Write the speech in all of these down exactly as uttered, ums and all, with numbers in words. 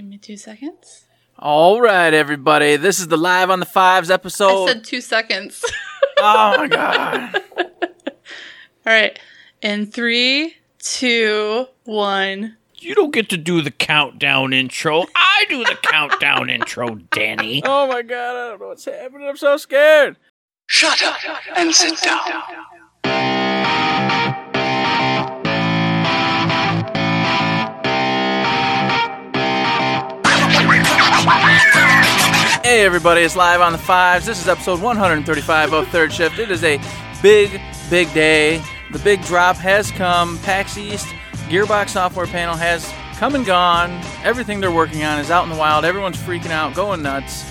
Give me two seconds. All right, everybody. This is the Live on the Fives episode. I said two seconds. Oh, my God. All right. In three, two, one. You don't get to do the countdown intro. I do the countdown intro, Danny. Oh, my God. I don't know what's happening. I'm so scared. Shut up and sit down. Hey everybody, it's Live on the Fives. This is episode one thirty-five of Third Shift. It is a big, big day. The big drop has come. PAX East, Gearbox software panel has come and gone. Everything they're working on is out in the wild. Everyone's freaking out, going nuts.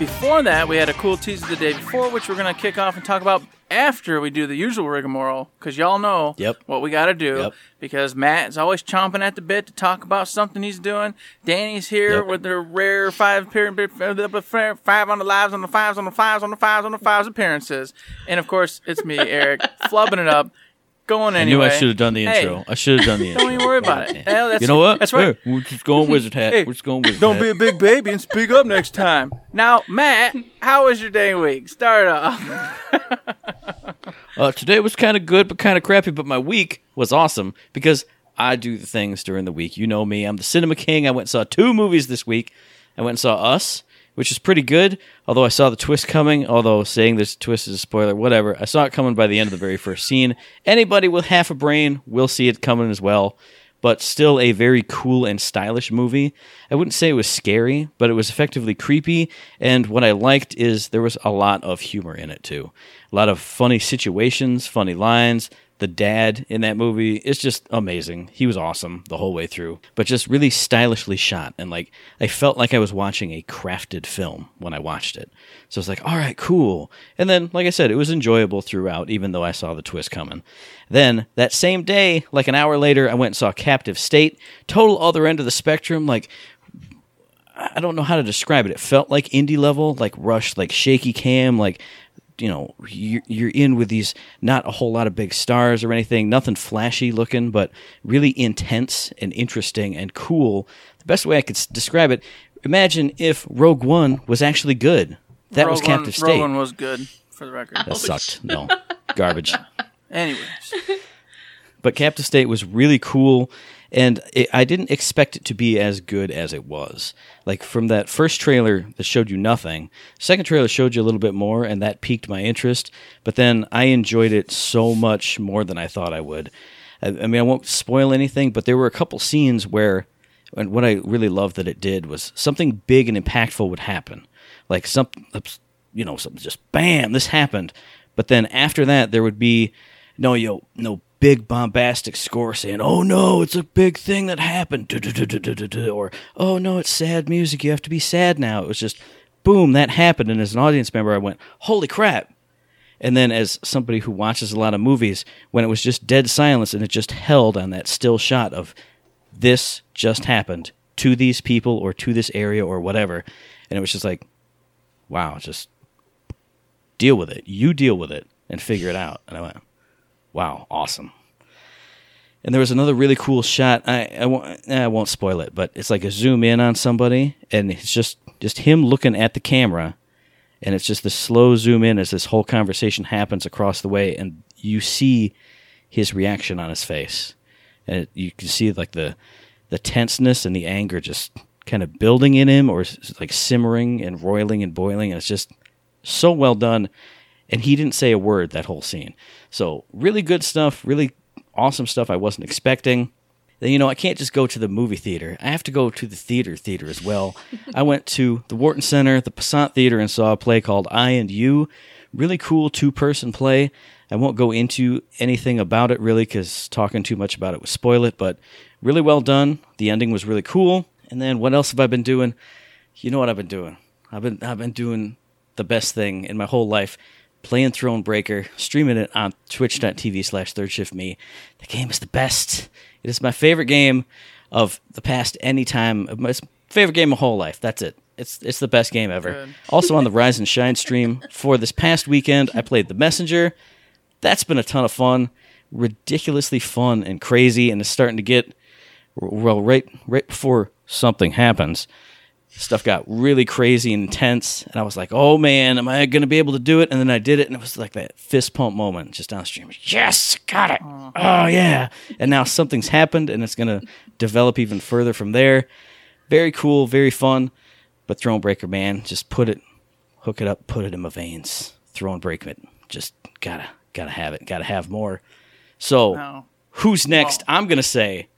Before that, we had a cool teaser the day before, which we're going to kick off and talk about after we do the usual rigmarole, because y'all know yep. what we got to do, yep. because Matt is always chomping at the bit to talk about something he's doing. Danny's here yep. with her rare five appearances, five on the lives, on the fives, on the fives, on the fives, on the fives appearances. And, of course, it's me, Eric, flubbing it up, going anyway. I knew I should have done the intro. Hey, I should have done the intro. Don't even worry about it. Hell, that's, you know what? That's right. We're just going wizard hat. Hey, We're just going wizard don't hat. Don't be a big baby and speak up next time. Now, Matt, how was your day and week? Start off. Uh, today was kind of good, but kind of crappy. But my week was awesome because I do the things during the week. You know me. I'm the cinema king. I went and saw two movies this week. I went and saw Us, which is pretty good. Although I saw the twist coming. Although saying this twist is a spoiler, whatever. I saw it coming by the end of the very first scene. Anybody with half a brain will see it coming as well. But still a very cool and stylish movie. I wouldn't say it was scary, but it was effectively creepy. And what I liked is there was a lot of humor in it, too. A lot of funny situations, funny lines. The dad in that movie is just amazing. He was awesome the whole way through. But just really stylishly shot. And like I felt like I was watching a crafted film when I watched it. So I was like, all right, cool. And then, like I said, it was enjoyable throughout, even though I saw the twist coming. Then, that same day, like an hour later, I went and saw Captive State. Total other end of the spectrum, like, I don't know how to describe it. It felt like indie level, like Rush, like shaky cam, like, you know, you're in with these, not a whole lot of big stars or anything, nothing flashy looking, but really intense and interesting and cool. The best way I could describe it, imagine if Rogue One was actually good. That Rogue was Captive One, State. Rogue One was good, for the record. Ouch. That sucked. No. Garbage. Anyways. But Captive State was really cool, and it, I didn't expect it to be as good as it was. Like, from that first trailer that showed you nothing, second trailer showed you a little bit more, and that piqued my interest. But then I enjoyed it so much more than I thought I would. I, I mean, I won't spoil anything, but there were a couple scenes where, and what I really loved that it did was something big and impactful would happen. Like, some, you know, something just, bam, this happened. But then after that, there would be no, yo, no big bombastic score saying, oh, no, it's a big thing that happened. Or, oh, no, it's sad music. You have to be sad now. It was just, boom, that happened. And as an audience member, I went, holy crap. And then as somebody who watches a lot of movies, when it was just dead silence and it just held on that still shot of this just happened to these people or to this area or whatever. And it was just like, wow, just deal with it. You deal with it and figure it out. And I went, wow, awesome. And there was another really cool shot. I, I, won't, I won't spoil it, but it's like a zoom in on somebody, and it's just, just him looking at the camera, and it's just the slow zoom in as this whole conversation happens across the way, and you see his reaction on his face. And it, you can see like the, the tenseness and the anger just kind of building in him, or like simmering and roiling and boiling, and it's just so well done. And he didn't say a word that whole scene. So really good stuff, really awesome stuff I wasn't expecting. Then, you know, I can't just go to the movie theater. I have to go to the theater theater as well. I went to the Wharton Center, the Passant Theater, and saw a play called I and You. Really cool two-person play. I won't go into anything about it really because talking too much about it would spoil it, but really well done. The ending was really cool. And then what else have I been doing? You know what I've been doing. I've been I've been doing the best thing in my whole life. Playing Thronebreaker, streaming it on twitch.tv slash ThirdShiftMe. The game is the best. It is my favorite game of the past any time. My favorite game of my whole life. That's it. It's it's the best game ever. Good. Also on the Rise and Shine stream for this past weekend, I played The Messenger. That's been a ton of fun. Ridiculously fun and crazy, and it's starting to get well, right right before something happens, stuff got really crazy and intense, and I was like, oh man, am I going to be able to do it? And then I did it, and it was like that fist pump moment just downstream. Yes, got it. Oh, yeah. And now something's happened, and it's going to develop even further from there. Very cool, very fun, but Thronebreaker, man, just put it, hook it up, put it in my veins. Thronebreaker it. Just gotta, gotta have it, gotta have more. So, no. Who's next? Well, I'm going to say.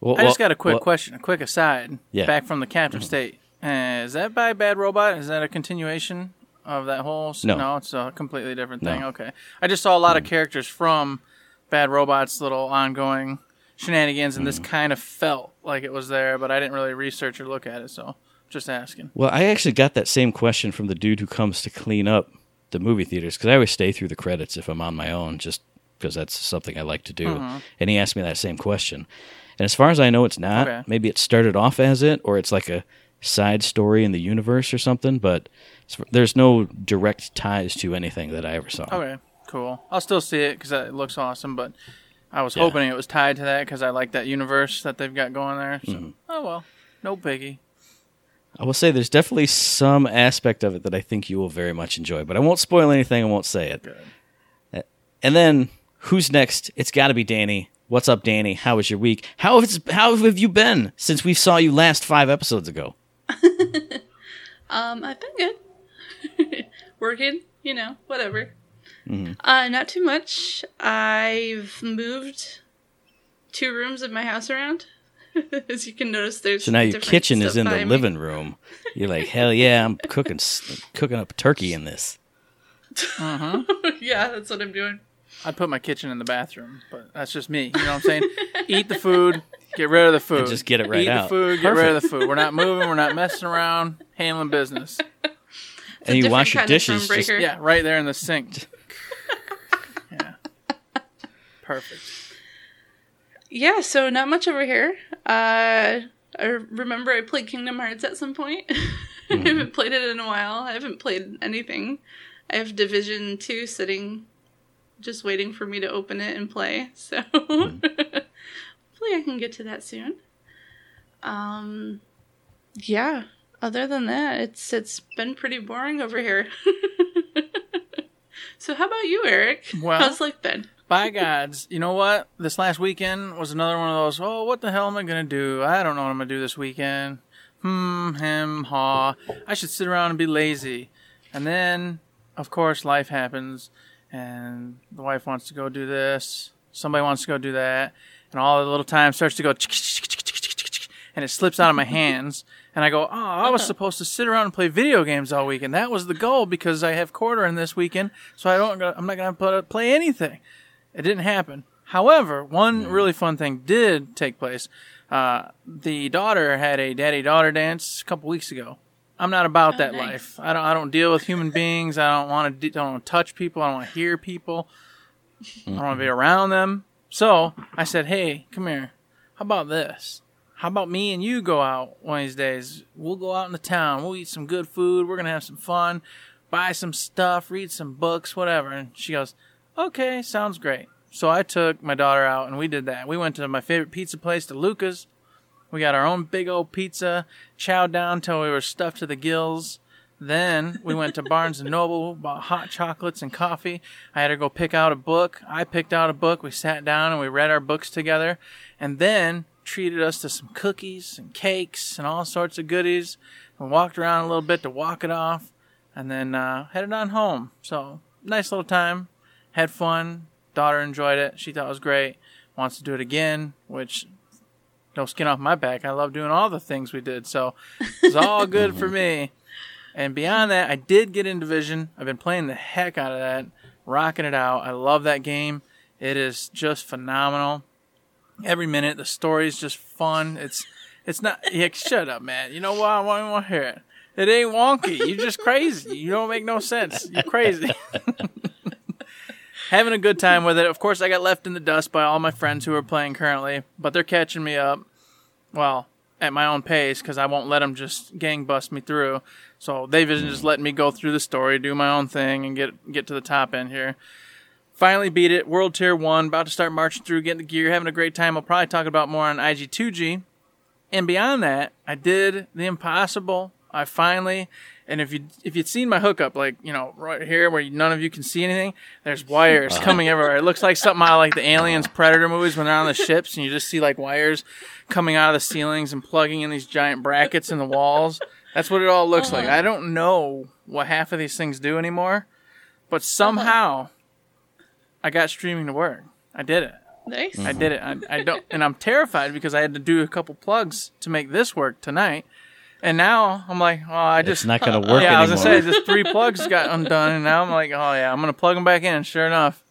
Well, I just well, got a quick well, question, a quick aside, yeah. back from the Captain mm-hmm. State. Uh, is that by Bad Robot? Is that a continuation of that whole... No. No, it's a completely different thing. No. Okay. I just saw a lot mm. of characters from Bad Robot's little ongoing shenanigans, and mm. this kind of felt like it was there, but I didn't really research or look at it, so just asking. Well, I actually got that same question from the dude who comes to clean up the movie theaters, because I always stay through the credits if I'm on my own, just because that's something I like to do. Mm-hmm. And he asked me that same question. And as far as I know, it's not. Okay. Maybe it started off as it, or it's like a side story in the universe or something, but there's no direct ties to anything that I ever saw. Okay, cool. I'll still see it because it looks awesome, but I was yeah. hoping it was tied to that because I like that universe that they've got going there. So, mm-hmm. oh well, no biggie. I will say there's definitely some aspect of it that I think you will very much enjoy, but I won't spoil anything. I won't say it. Good. And then who's next? It's got to be Danny. What's up, Danny? How was your week? How has, how have you been since we saw you last five episodes ago? um, I've been good. Working, you know, whatever. Mm-hmm. Uh, not too much. I've moved two rooms of my house around. As you can notice, there's so now your kitchen is in the living room. You're like, hell yeah, I'm cooking, cooking up turkey in this. Uh-huh. Yeah, that's what I'm doing. I put my kitchen in the bathroom, but that's just me. You know what I'm saying? Eat the food. Get rid of the food. And just get it right Eat out. Eat the food, get Perfect. rid of the food. We're not moving, we're not messing around, handling business. And you wash your dishes. Just, yeah, right there in the sink. Yeah. Perfect. Yeah, so not much over here. Uh, I remember I played Kingdom Hearts at some point. Mm-hmm. I haven't played it in a while. I haven't played anything. I have Division two sitting, just waiting for me to open it and play, so... Mm-hmm. I can get to that soon. Um, yeah. Other than that, it's it's been pretty boring over here. So how about you, Eric? Well, how's life been? By gods, you know what? This last weekend was another one of those. Oh, what the hell am I gonna do? I don't know what I'm gonna do this weekend. Hmm, hem, haw. I should sit around and be lazy. And then, of course, life happens, and the wife wants to go do this. Somebody wants to go do that. And all the little time starts to go, and it slips out of my hands. And I go, oh, I was supposed to sit around and play video games all weekend. That was the goal because I have quarter in this weekend, so I don't. I'm not going to play anything. It didn't happen. However, one really fun thing did take place. Uh, the daughter had a daddy-daughter dance a couple weeks ago. I'm not about oh, that nice. life. I don't. I don't deal with human beings. I don't want to. De- I don't want to touch people. I don't want to hear people. I don't want to be around them. So, I said, hey, come here. How about this? How about me and you go out one of these days? We'll go out in the town. We'll eat some good food. We're going to have some fun. Buy some stuff. Read some books. Whatever. And she goes, okay, sounds great. So, I took my daughter out and we did that. We went to my favorite pizza place, to Luca's. We got our own big old pizza. Chowed down till we were stuffed to the gills. Then we went to Barnes and Noble, bought hot chocolates and coffee. I had her go pick out a book. I picked out a book. We sat down and we read our books together, and then treated us to some cookies and cakes and all sorts of goodies. And walked around a little bit to walk it off, and then uh, headed on home. So nice little time. Had fun. Daughter enjoyed it. She thought it was great. Wants to do it again, which no skin off my back. I love doing all the things we did. So it's all good for me. And beyond that, I did get in Division. I've been playing the heck out of that, rocking it out. I love that game. It is just phenomenal. Every minute, the story's just fun. It's it's not... Yeah, shut up, man. You know what? I won't even hear it. It ain't wonky. You're just crazy. You don't make no sense. You're crazy. Having a good time with it. Of course, I got left in the dust by all my friends who are playing currently, but they're catching me up. Well... at my own pace, because I won't let them just gang bust me through. So they've been just letting me go through the story, do my own thing, and get get to the top end here. Finally beat it. World Tier one. About to start marching through, getting the gear, having a great time. I'll probably talk about more on I G two G. And beyond that, I did the impossible. I finally... And if you if you'd seen my hookup, like, you know, right here where none of you can see anything, there's wires uh-huh. coming everywhere. It looks like something out of, like, the Aliens Predator movies when they're on the ships and you just see, like, wires coming out of the ceilings and plugging in these giant brackets in the walls. That's what it all looks uh-huh. like. I don't know what half of these things do anymore, but somehow uh-huh. I got streaming to work. I did it. Nice. Mm-hmm. I did it. I, I don't, and I'm terrified because I had to do a couple plugs to make this work tonight. And now I'm like, oh, I just... It's not going to work yeah, anymore. Yeah, I was going to say, just three plugs got undone, and now I'm like, oh, yeah, I'm going to plug them back in. Sure enough,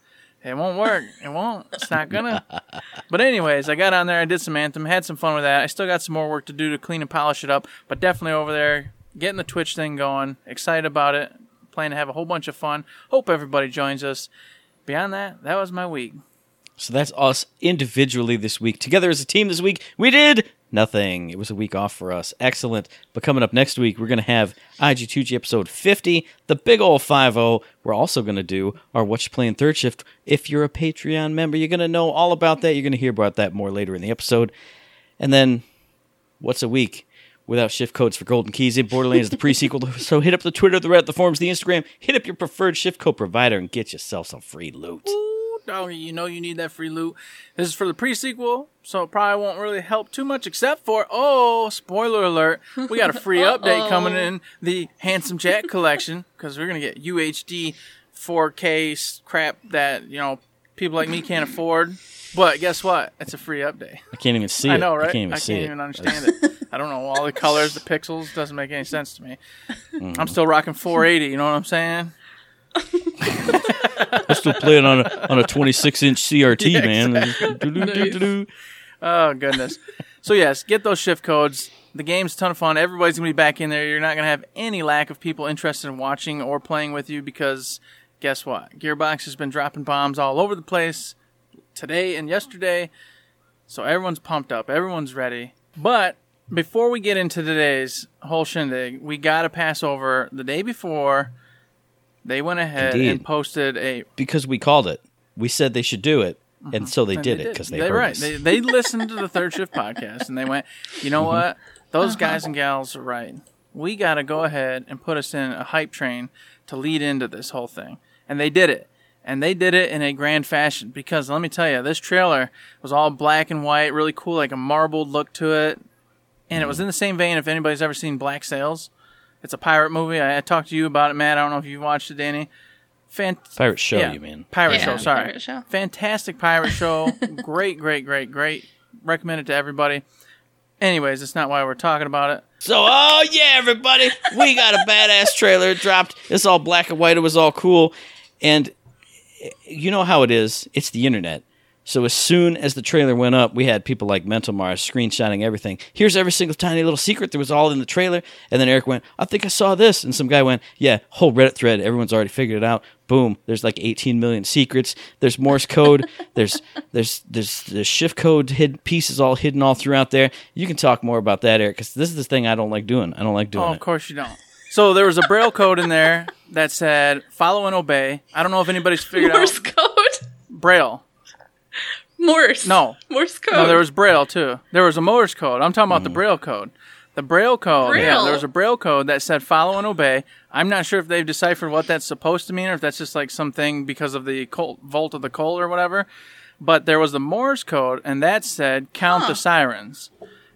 it won't work. It won't. It's not going to. But anyways, I got on there. I did some Anthem. Had some fun with that. I still got some more work to do to clean and polish it up, but definitely over there, getting the Twitch thing going, excited about it, plan to have a whole bunch of fun. Hope everybody joins us. Beyond that, that was my week. So that's us individually this week. Together as a team this week, we did... nothing. It was a week off for us. Excellent. But coming up next week, we're going to have I G two G episode fifty, the big old five oh. We're also going to do our What You Playing Third Shift. If you're a Patreon member, you're going to know all about that. You're going to hear about that more later in the episode. And then, what's a week without shift codes for golden keys in Borderlands, the pre-sequel? So hit up the Twitter, the Reddit, the forums, the Instagram. Hit up your preferred shift code provider and get yourself some free loot. Oh, you know you need that free loot. This is for the pre-sequel, so it probably won't really help too much, except for, oh, spoiler alert, we got a free update coming in the Handsome Jack collection, because we're going to get U H D four K crap that, you know, people like me can't afford. But guess what? It's a free update. I can't even see it. I know, right? I can't even I see can't it. even understand it. I don't know. All the colors, the pixels, doesn't make any sense to me. Mm-hmm. I'm still rocking four eighty, you know what I'm saying? I still play it on a, on a twenty-six inch C R T, yeah, man. Exactly. Nice. Oh, goodness. So, yes, get those shift codes. The game's a ton of fun. Everybody's going to be back in there. You're not going to have any lack of people interested in watching or playing with you because, guess what? Gearbox has been dropping bombs all over the place today and yesterday. So, everyone's pumped up. Everyone's ready. But before we get into today's whole shindig, we got to pass over the day before... They went ahead Indeed. and posted a... Because we called it. We said they should do it, mm-hmm. and so they and did they it because they They're heard right. us. They, they listened to the Third Shift podcast, and they went, you know what? Those guys and gals are right. We got to go ahead and put us in a hype train to lead into this whole thing. And they did it. And they did it in a grand fashion because, let me tell you, this trailer was all black and white, really cool, like a marbled look to it. And mm. it was in the same vein if anybody's ever seen Black Sails. It's a pirate movie. I, I talked to you about it, Matt. I don't know if you've watched it, Danny. Fant- pirate show, yeah. you mean? Pirate yeah, show, sorry. Pirate show. Fantastic pirate show. Great, great, great, great. Recommend it to everybody. Anyways, that's not why we're talking about it. So, oh, yeah, everybody. We got a badass trailer. It dropped. It's all black and white. It was all cool. And you know how it is. It's the internet. So as soon as the trailer went up, we had people like Mental Mars screenshotting everything. Here's every single tiny little secret that was all in the trailer. And then Eric went, I think I saw this. And some guy went, yeah, whole Reddit thread. Everyone's already figured it out. Boom. There's like eighteen million secrets. There's Morse code. there's, there's there's there's shift code hid pieces all hidden all throughout there. You can talk more about that, Eric, because this is the thing I don't like doing. I don't like doing it. Oh, of course you don't. So there was a Braille code in there that said, follow and obey. I don't know if anybody's figured out. Morse code? Braille. Morse. No. Morse code. No, there was Braille, too. There was a Morse code. I'm talking about mm. the Braille code. The Braille code. Braille. Yeah, there was a Braille code that said follow and obey. I'm not sure if they've deciphered what that's supposed to mean or if that's just like something because of the cult, Vault of the Coal or whatever. But there was the Morse code, and that said count huh. the sirens.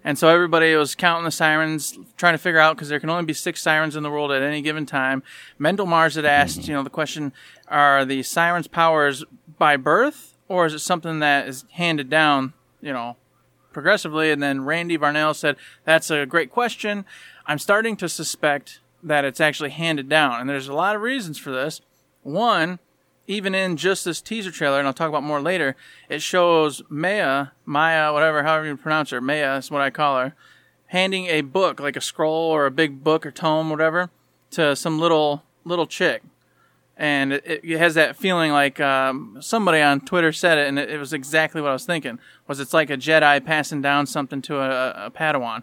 And so everybody was counting the sirens, trying to figure out, because there can only be six sirens in the world at any given time. Mental Mars had asked, mm-hmm. you know, the question, are the sirens' powers by birth? Or is it something that is handed down, you know, progressively? And then Randy Varnell said, that's a great question. I'm starting to suspect that it's actually handed down. And there's a lot of reasons for this. One, even in just this teaser trailer, and I'll talk about more later, it shows Maya, Maya, whatever, however you pronounce her, Maya is what I call her, handing a book, like a scroll or a big book or tome, whatever, to some little little chick. And it, it has that feeling like um, somebody on Twitter said it, and it, it was exactly what I was thinking. Was it's like a Jedi passing down something to a, a Padawan.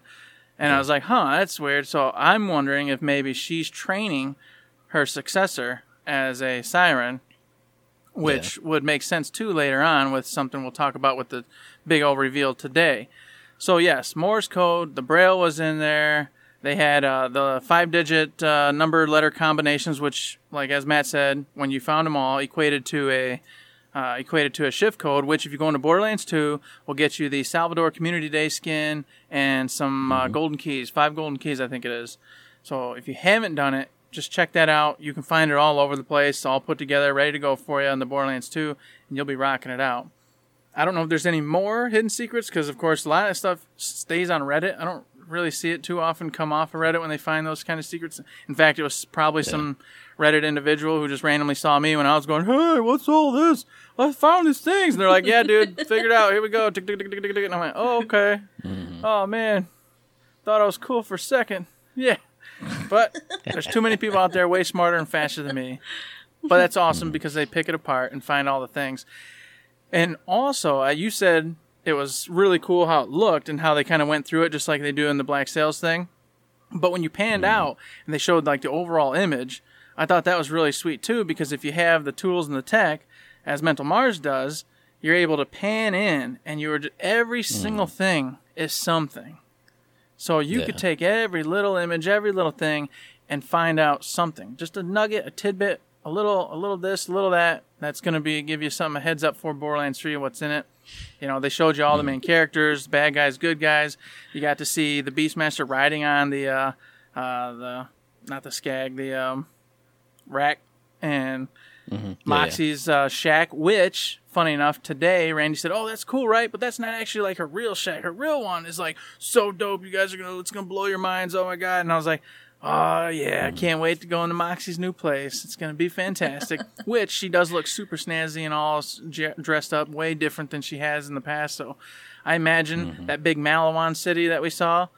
And I was like, huh, that's weird. So I'm wondering if maybe she's training her successor as a siren which yeah. would make sense too later on with something we'll talk about with the big old reveal today. So yes, Morse code, the Braille was in there. They had uh, the five-digit uh, number letter combinations, which, like as Matt said, when you found them all, equated to a uh, equated to a shift code, which if you go into Borderlands two, will get you the Salvador Community Day skin and some uh, mm-hmm. golden keys, five golden keys, I think it is. So if you haven't done it, just check that out. You can find it all over the place, all put together, ready to go for you on the Borderlands two, and you'll be rocking it out. I don't know if there's any more hidden secrets, because, of course, a lot of stuff stays on Reddit. I don't really see it too often come off of Reddit when they find those kind of secrets. In fact, it was probably yeah. some Reddit individual who just randomly saw me when I was going, hey, what's all this? I found these things. And they're like, yeah, dude, figure it out. Here we go. And I'm like, oh, okay. Mm-hmm. Oh, man. Thought I was cool for a second. Yeah. But there's too many people out there way smarter and faster than me. But that's awesome because they pick it apart and find all the things. And also, uh, you said it was really cool how it looked and how they kind of went through it just like they do in the Black Sails thing. But when you panned mm. out and they showed like the overall image, I thought that was really sweet too, because if you have the tools and the tech, as Mental Mars does, you're able to pan in and you were just, every mm. single thing is something. So you yeah. could take every little image, every little thing, and find out something. Just a nugget, a tidbit, a little a little this, a little that. That's going to be give you something, a heads up for Borderlands three and what's in it. You know, they showed you all the main characters, bad guys, good guys. You got to see the Beastmaster riding on the, uh, uh, the not the Skag, the um, Rack, and mm-hmm. yeah, Moxie's uh, shack, which... Funny enough, today, Randy said, oh, that's cool, right? But that's not actually like her real shack. Her real one is like so dope. You guys are going to, it's going to blow your minds. Oh my God. And I was like, oh yeah, I can't wait to go into Moxie's new place. It's going to be fantastic, which she does look super snazzy and all dressed up way different than she has in the past. So I imagine mm-hmm. that big Malawan city that we saw,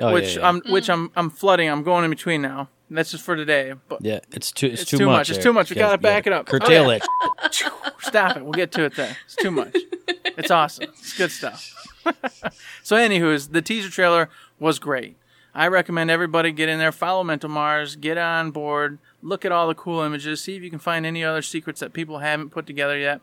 oh, which yeah, yeah. I'm, mm-hmm. which I'm, I'm flooding. I'm going in between now. That's just for today. But yeah, it's too it's, it's too, too much. much. It's too much. We gotta back it up. Curtail oh, yeah. it. Stop it. We'll get to it then. It's too much. It's awesome. It's good stuff. So, anywho, the teaser trailer was great. I recommend everybody get in there, follow Mental Mars, get on board, look at all the cool images, see if you can find any other secrets that people haven't put together yet.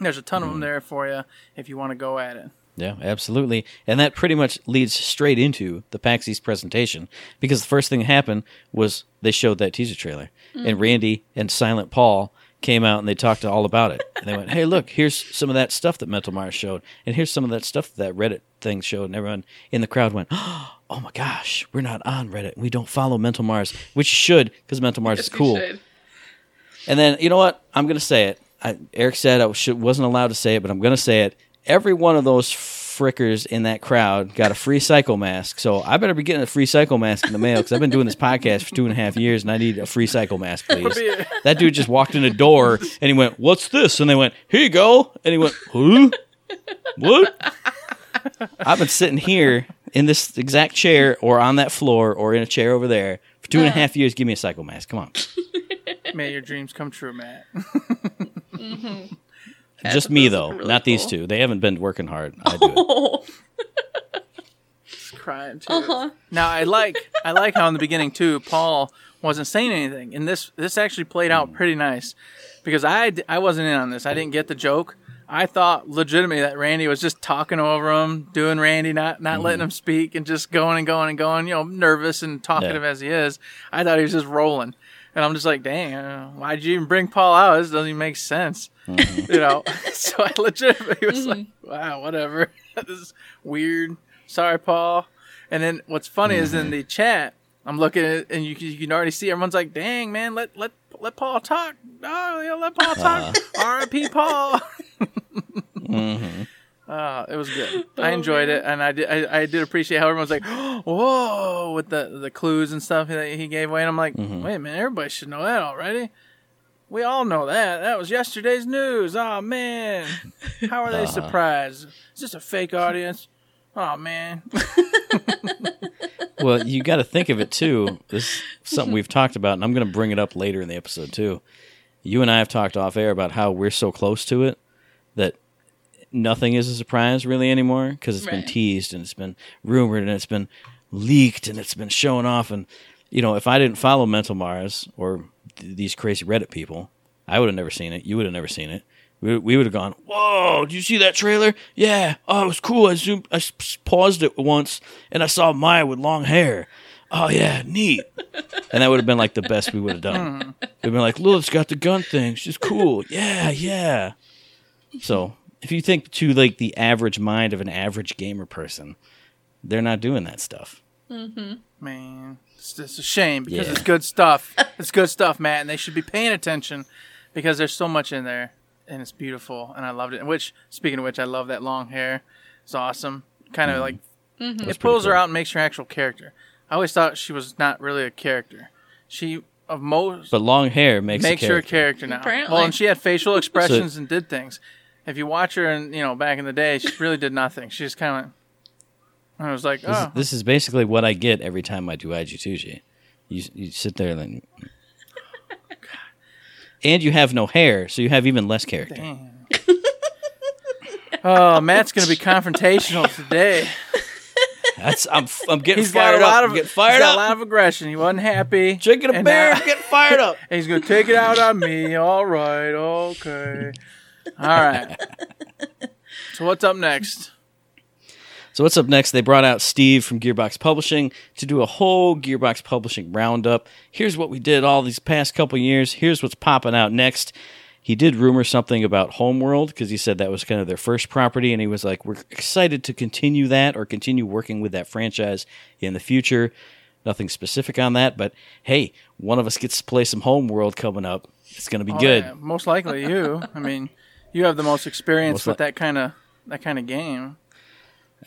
There's a ton mm. of them there for you if you want to go at it. Yeah, absolutely. And that pretty much leads straight into the PAX East presentation, because the first thing that happened was they showed that teaser trailer. Mm. And Randy and Silent Paul came out and they talked all about it. And they went, hey, look, here's some of that stuff that Mental Mars showed. And here's some of that stuff that Reddit thing showed. And everyone in the crowd went, oh my gosh, we're not on Reddit. We don't follow Mental Mars, which you should, because Mental Mars yes, is cool. And then, you know what? I'm going to say it. I, Eric said I should, wasn't allowed to say it, but I'm going to say it. Every one of those frickers in that crowd got a free cycle mask, so I better be getting a free cycle mask in the mail, because I've been doing this podcast for two and a half years, and I need a free cycle mask, please. That dude just walked in a door, and he went, what's this? And they went, here you go. And he went, who? What? I've been sitting here in this exact chair, or on that floor, or in a chair over there, for two and a half years. Give me a cycle mask. Come on. May your dreams come true, Matt. Mm-hmm. Just me, though, really not cool. These two. They haven't been working hard. I do oh. it. Just crying, too. Uh-huh. Now, I like I like how in the beginning, too, Paul wasn't saying anything. And this this actually played out pretty nice, because I, I wasn't in on this. I didn't get the joke. I thought legitimately that Randy was just talking over him, doing Randy, not, not mm-hmm. letting him speak, and just going and going and going, you know, nervous and talkative yeah. as he is. I thought he was just rolling. And I'm just like, dang, why'd you even bring Paul out? This doesn't even make sense. Mm-hmm. You know, so I legitimately was mm-hmm. like, wow, whatever. This is weird. Sorry, Paul. And then what's funny mm-hmm. is in the chat, I'm looking at it, and you, you can already see everyone's like, dang, man, let let, let Paul talk. Oh, you know, let Paul talk. Uh. R I P Paul. mm-hmm. Uh, it was good. I enjoyed it, and I did, I, I did appreciate how everyone was like, whoa, with the, the clues and stuff that he gave away. And I'm like, mm-hmm. wait a minute, everybody should know that already. We all know that. That was yesterday's news. Oh, man. How are they uh-huh. surprised? Is this a fake audience? Oh, man. Well, you got to think of it, too. This is something we've talked about, and I'm going to bring it up later in the episode, too. You and I have talked off air about how we're so close to it that nothing is a surprise really anymore, because it's right. been teased, and it's been rumored, and it's been leaked, and it's been shown off. And, you know, if I didn't follow Mental Mars or these crazy Reddit people, I would have never seen it. You would have never seen it. We, we would have gone, whoa, did you see that trailer? Yeah. Oh, it was cool. I zoomed, I paused it once, and I saw Maya with long hair. Oh, yeah, neat. And that would have been like the best we would have done. We'd have been like, Lilith's got the gun thing. She's cool. Yeah, yeah. So if you think to like the average mind of an average gamer person, they're not doing that stuff. Mm-hmm. Man, it's, it's a shame because yeah. it's good stuff. It's good stuff, Matt, and they should be paying attention because there's so much in there, and it's beautiful, and I loved it. Which, speaking of which, I love that long hair. It's awesome. Kind of mm-hmm. like mm-hmm. it pulls cool. her out and makes her actual character. I always thought she was not really a character. She of most, but long hair makes makes a her a character now. Apparently. Well, and she had facial expressions so, and did things. If you watch her, and you know, back in the day, she really did nothing. She just kind of. I was like, oh. This, this is basically what I get every time I do I G two G. You you sit there like, and you have no hair, so you have even less character. Oh, Matt's gonna be confrontational today. That's I'm I'm getting he's fired got a lot up. Of get fired he's got up. A lot of aggression. He wasn't happy. Drinking a beer, now, getting fired up. And he's gonna take it out on me. All right, okay, all right. So what's up next? So what's up next? They brought out Steve from Gearbox Publishing to do a whole Gearbox Publishing roundup. Here's what we did all these past couple years. Here's what's popping out next. He did rumor something about Homeworld because he said that was kind of their first property, and he was like, we're excited to continue that or continue working with that franchise in the future. Nothing specific on that, but hey, one of us gets to play some Homeworld coming up. It's going to be oh, good. Yeah. Most likely you. I mean, you have the most experience most with li- that kind of that kind of game.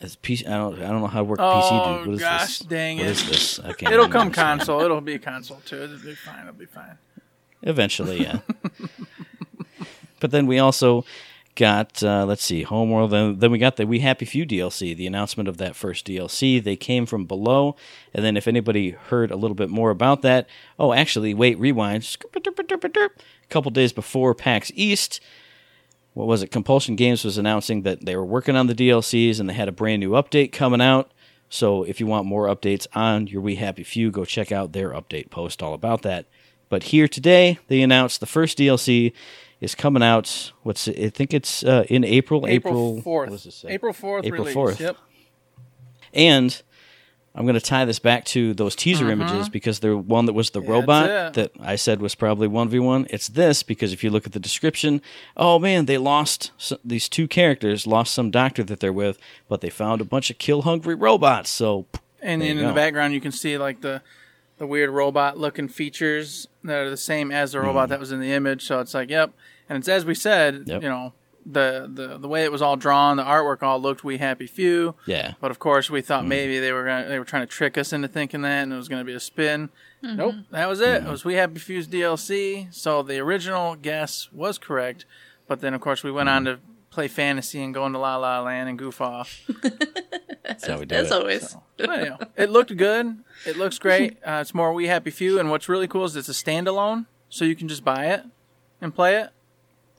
As P C, I don't, I don't know how to work P C, dude. What is gosh, this? Dang what it! What is this? I can't It'll come console. That. It'll be console too. It'll be fine. It'll be fine. Eventually, yeah. But then we also got, uh, let's see, Homeworld. Then, then we got the We Happy Few D L C. The announcement of that first D L C. They came from below. And then, if anybody heard a little bit more about that, oh, actually, wait, rewind. A couple days before PAX East. What was it? Compulsion Games was announcing that they were working on the D L Cs and they had a brand new update coming out. So if you want more updates on your We Happy Few, go check out their update post all about that. But here today, they announced the first D L C is coming out. What's it? I think it's uh, in April. April fourth. What does it say? April fourth. April fourth. Yep. And I'm going to tie this back to those teaser uh-huh. images because the one that was the yeah, robot that I said was probably one v one. It's this because if you look at the description, oh man, they lost – these two characters lost some doctor that they're with, but they found a bunch of kill-hungry robots. So And then in go. the background you can see like the, the weird robot-looking features that are the same as the robot mm. that was in the image. So it's like, yep. And it's as we said, yep. you know. The, the the way it was all drawn, the artwork all looked We Happy Few. Yeah. But of course, we thought mm-hmm. maybe they were gonna, they were trying to trick us into thinking that, and it was going to be a spin. Mm-hmm. Nope, that was it. Mm-hmm. It was We Happy Few's D L C. So the original guess was correct, but then of course we went mm-hmm. on to play fantasy and go into La La Land and goof off. That's how we did As it. always. So, anyway, it looked good. It looks great. Uh, it's more We Happy Few, and what's really cool is it's a standalone, so you can just buy it and play it.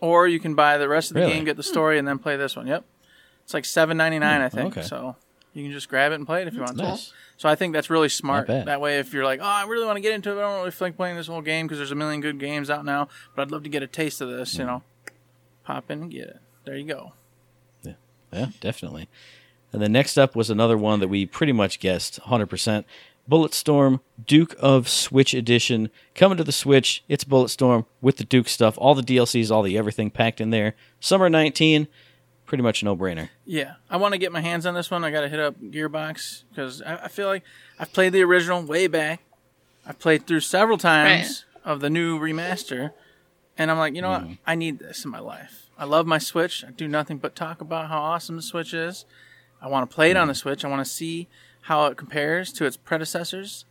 Or you can buy the rest of the really? game, get the story, and then play this one. Yep. It's like seven ninety-nine, mm, I think. Okay. So you can just grab it and play it if you that's want nice. to. So I think that's really smart. That way, if you're like, oh, I really want to get into it. I don't really feel like playing this whole game because there's a million good games out now. But I'd love to get a taste of this, yeah. you know. Pop in and get it. There you go. Yeah, yeah, definitely. And then next up was another one that we pretty much guessed one hundred percent. Bulletstorm, Duke of Switch Edition. Coming to the Switch, it's Bulletstorm with the Duke stuff, all the D L Cs, all the everything packed in there. Summer nineteen, pretty much no-brainer. Yeah, I want to get my hands on this one. I got to hit up Gearbox because I, I feel like I've played the original way back. I've played through several times right. of the new remaster, and I'm like, you know mm. what? I need this in my life. I love my Switch. I do nothing but talk about how awesome the Switch is. I want to play mm. it on the Switch. I want to see how it compares to its predecessors,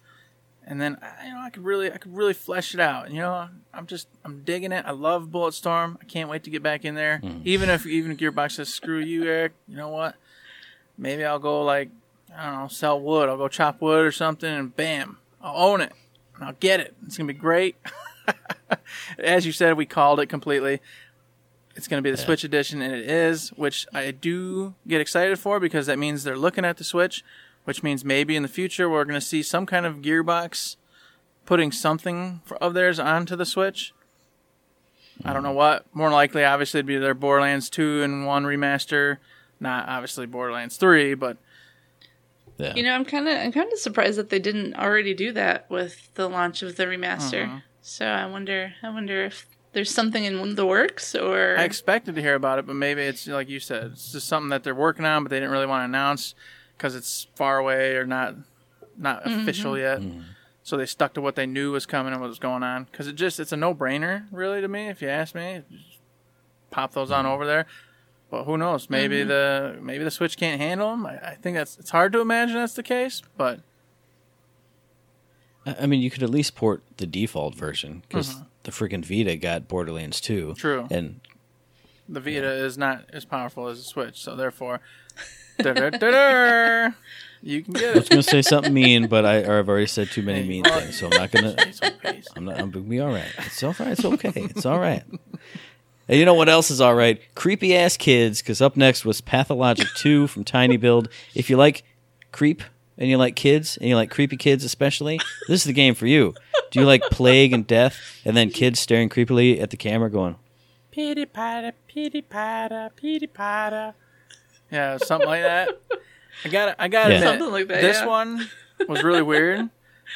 and then you know I could really I could really flesh it out. You know I'm just I'm digging it. I love Bulletstorm. I can't wait to get back in there. Mm. Even if even if Gearbox says screw you, Eric. You know what? Maybe I'll go like I don't know sell wood. I'll go chop wood or something, and bam, I'll own it. And I'll get it. It's gonna be great. As you said, we called it completely. It's going to be the yeah. Switch edition, and it is, which I do get excited for because that means they're looking at the Switch. Which means maybe in the future we're going to see some kind of Gearbox putting something of theirs onto the Switch. I don't know what. More likely, obviously, it'd be their Borderlands two and one remaster, not obviously Borderlands three, but yeah. You know, I'm kind of I'm kind of surprised that they didn't already do that with the launch of the remaster. Uh-huh. So I wonder I wonder if there's something in the works, or I expected to hear about it, but maybe it's like you said, it's just something that they're working on, but they didn't really want to announce because it's far away or not not mm-hmm. official yet. Mm-hmm. So they stuck to what they knew was coming and what was going on. Because it just, it's a no-brainer, really, to me, if you ask me. Just pop those mm-hmm. on over there. But who knows? Maybe mm-hmm. the maybe the Switch can't handle them. I, I think that's, it's hard to imagine that's the case, but... I mean, you could at least port the default version, because mm-hmm. the freaking Vita got Borderlands two. True. And the Vita yeah. is not as powerful as the Switch, so therefore... You can get it. I was gonna say something mean, but I or I've already said too many mean things, so I'm not gonna. I'm not. I'm gonna be all right. It's all right. It's okay. It's all right. And you know what else is all right? Creepy ass kids. Because up next was Pathologic two from Tiny Build. If you like creep and you like kids and you like creepy kids especially, this is the game for you. Do you like plague and death and then kids staring creepily at the camera going, "Pity pata, pity pata, pity pata." Yeah, something like that. I got I got to yeah. admit, like that, this yeah. one was really weird.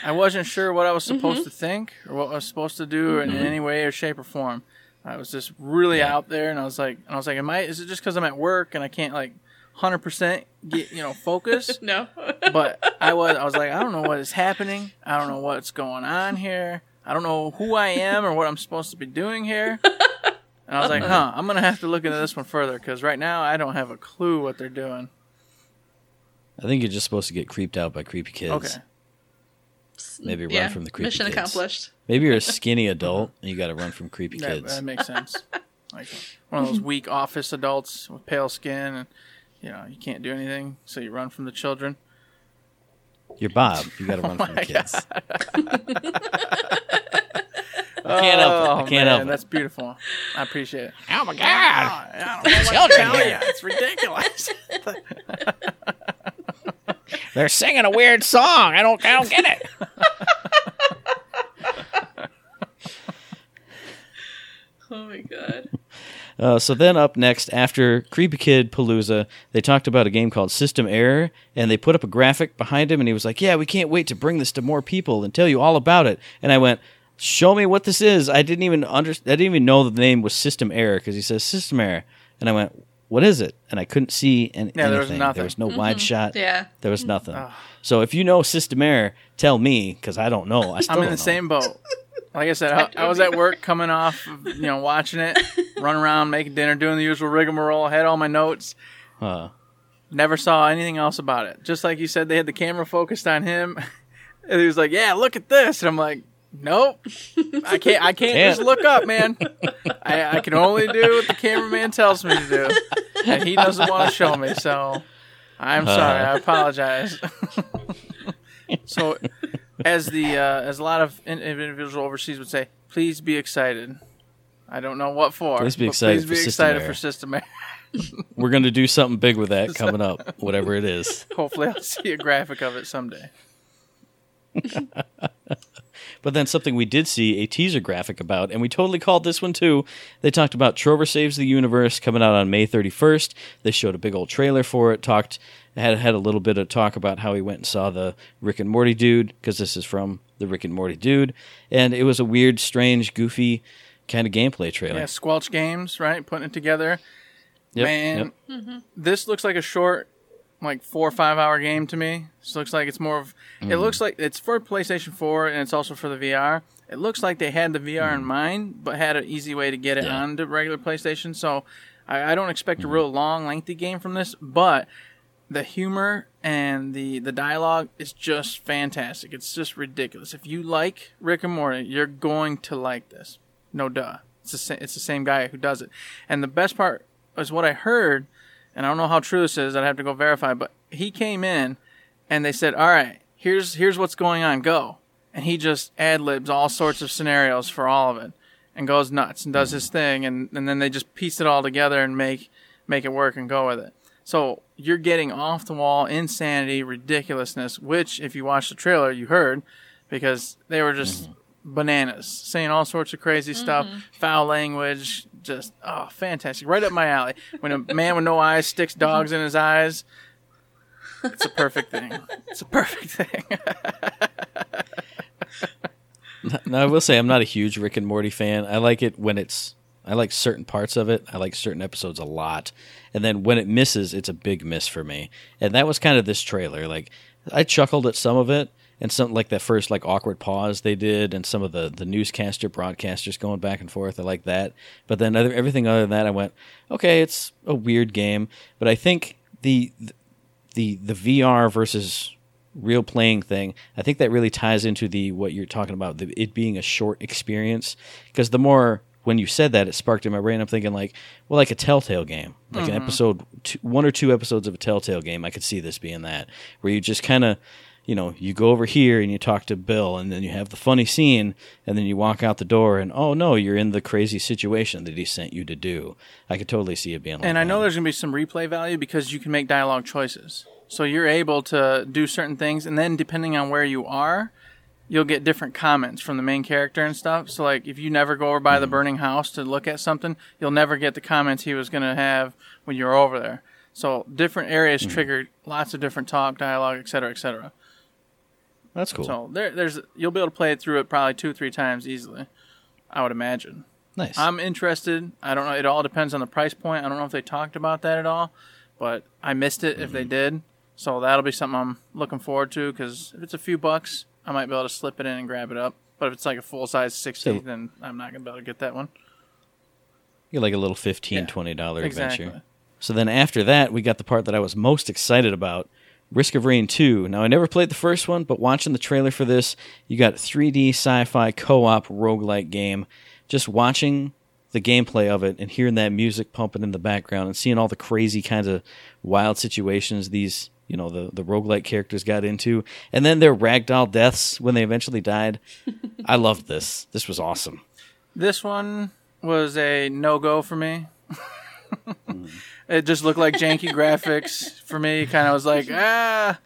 I wasn't sure what I was supposed mm-hmm. to think or what I was supposed to do mm-hmm. in any way or shape or form. I was just really yeah. out there, and I was like, and I was like, am I? Is it just because I'm at work and I can't like one hundred percent get you know focus? No. But I was I was like, I don't know what is happening. I don't know what's going on here. I don't know who I am or what I'm supposed to be doing here. And I was like, huh, I'm going to have to look into this one further, because right now I don't have a clue what they're doing. I think you're just supposed to get creeped out by creepy kids. Okay. Maybe yeah. run from the creepy Mission kids. Mission accomplished. Maybe you're a skinny adult and you got to run from creepy that, kids. That makes sense. Like one of those weak office adults with pale skin, and you know you can't do anything, so you run from the children. You're Bob. You got to run oh from the kids. I can't help it. I can't man, help it. That's beautiful. I appreciate it. Oh, my God. I don't know what to tell you. It's ridiculous. They're singing a weird song. I don't I don't get it. Oh, my God. Uh, so then up next, after Creepy Kid Palooza, they talked about a game called System Error, and they put up a graphic behind him, and he was like, yeah, we can't wait to bring this to more people and tell you all about it. And I went... Show me what this is. I didn't even under. I didn't even know the name was System Error, because he says System Error, and I went, "What is it?" And I couldn't see an- yeah, anything. There was nothing. There was no mm-hmm. wide shot. Yeah, there was nothing. Oh. So if you know System Error, tell me, because I don't know. I still I'm in the know. same boat. Like I said, I, I was at work, coming off, you know, watching it, running around, making dinner, doing the usual rigmarole. Had all my notes. Huh. Never saw anything else about it. Just like you said, they had the camera focused on him, and he was like, "Yeah, look at this," and I'm like. Nope, I can't. I can't, can't. just look up, man. I, I can only do what the cameraman tells me to do, and he doesn't want to show me. So, I'm uh. sorry. I apologize. So, as the uh, as a lot of individuals overseas would say, please be excited. I don't know what for. Please be excited. Please be for excited System for System Error. We're going to do something big with that coming up, whatever it is. Hopefully, I'll see a graphic of it someday. But then something we did see a teaser graphic about, and we totally called this one too. They talked about Trover Saves the Universe coming out on May thirty-first. They showed a big old trailer for it, talked had had a little bit of talk about how he went and saw the Rick and Morty dude, because this is from the Rick and Morty dude. And it was a weird, strange, goofy kind of gameplay trailer. Yeah, Squelch Games, right? Putting it together. Yep, Man, yep. Mm-hmm. This looks like a short... like four or five hour game to me. This looks like it's more of mm. it looks like it's for PlayStation four, and it's also for the V R. It looks like they had the V R mm. in mind, but had an easy way to get it yeah. onto regular PlayStation. So I, I don't expect mm. a real long, lengthy game from this, but the humor and the the dialogue is just fantastic. It's just ridiculous. If you like Rick and Morty, you're going to like this. No duh. It's the sa- it's the same guy who does it. And the best part is what I heard. And I don't know how true this is. I'd have to go verify. But he came in, and they said, all right, here's here's what's going on. Go. And he just ad-libs all sorts of scenarios for all of it and goes nuts and does his thing. And, and then they just piece it all together and make, make it work and go with it. So you're getting off-the-wall insanity, ridiculousness, which, if you watched the trailer, you heard, because they were just bananas, saying all sorts of crazy mm-hmm. stuff, foul language, just, oh, fantastic. Right up my alley. When a man with no eyes sticks dogs in his eyes, it's a perfect thing. It's a perfect thing. Now, I will say I'm not a huge Rick and Morty fan. I like it when it's, I like certain parts of it. I like certain episodes a lot. And then when it misses, it's a big miss for me. And that was kind of this trailer. Like, I chuckled at some of it. And something like that first like awkward pause they did, and some of the, the newscaster broadcasters going back and forth, I like that. But then other, everything other than that, I went, okay, it's a weird game. But I think the the the V R versus real playing thing, I think that really ties into the what you're talking about, the, it being a short experience. Because the more when you said that, it sparked in my brain. I'm thinking like, well, like a Telltale game, like mm-hmm. an episode, two, one or two episodes of a Telltale game. I could see this being that, where you just kind of, you know, you go over here and you talk to Bill, and then you have the funny scene, and then you walk out the door, and oh no, you're in the crazy situation that he sent you to do. I could totally see it being like that. And I know there's going to be some replay value because you can make dialogue choices. So you're able to do certain things, and then depending on where you are, you'll get different comments from the main character and stuff. So, like, if you never go over by mm-hmm. the burning house to look at something, you'll never get the comments he was going to have when you were over there. So different areas mm-hmm. triggered lots of different talk, dialogue, et cetera, et cetera. That's cool. So there, there's you'll be able to play it through it probably two, three times easily, I would imagine. Nice. I'm interested. I don't know. It all depends on the price point. I don't know if they talked about that at all, but I missed it mm-hmm. if they did. So that'll be something I'm looking forward to, because if it's a few bucks, I might be able to slip it in and grab it up. But if it's like a full-size sixty, so, then I'm not going to be able to get that one. You're like a little fifteen dollars, yeah, twenty dollars exactly. adventure. So then after that, we got the part that I was most excited about, Risk of Rain two. Now, I never played the first one, but watching the trailer for this, you got three D sci-fi co-op roguelike game. Just watching the gameplay of it and hearing that music pumping in the background and seeing all the crazy kinds of wild situations these, you know, the, the roguelike characters got into. And then their ragdoll deaths when they eventually died. I loved this. This was awesome. This one was a no-go for me. mm. It just looked like janky graphics for me. Kind of was like, ah,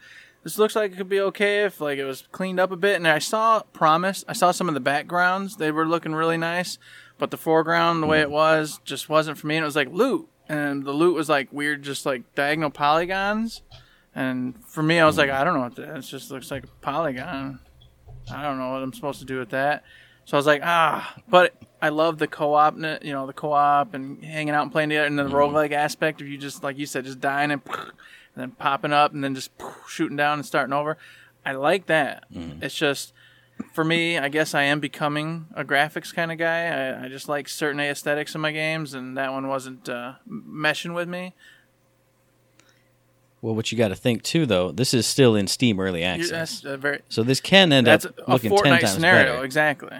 this looks like it could be okay if like it was cleaned up a bit. And I saw promise. I saw some of the backgrounds. They were looking really nice. But the foreground, the way it was, just wasn't for me. And it was like loot. And the loot was like weird, just like diagonal polygons. And for me, I was like, I don't know what that is. It just looks like a polygon. I don't know what I'm supposed to do with that. So I was like, ah, but I love the co-op, you know, the co-op and hanging out and playing together, and the mm-hmm. roguelike aspect of you just, like you said, just dying and, and then popping up and then just shooting down and starting over. I like that. Mm. It's just, for me, I guess I am becoming a graphics kind of guy. I, I just like certain aesthetics in my games, and that one wasn't uh, meshing with me. Well, what you got to think, too, though, this is still in Steam Early Access. That's very, so this can end up looking ten times better. That's a Fortnite scenario, exactly.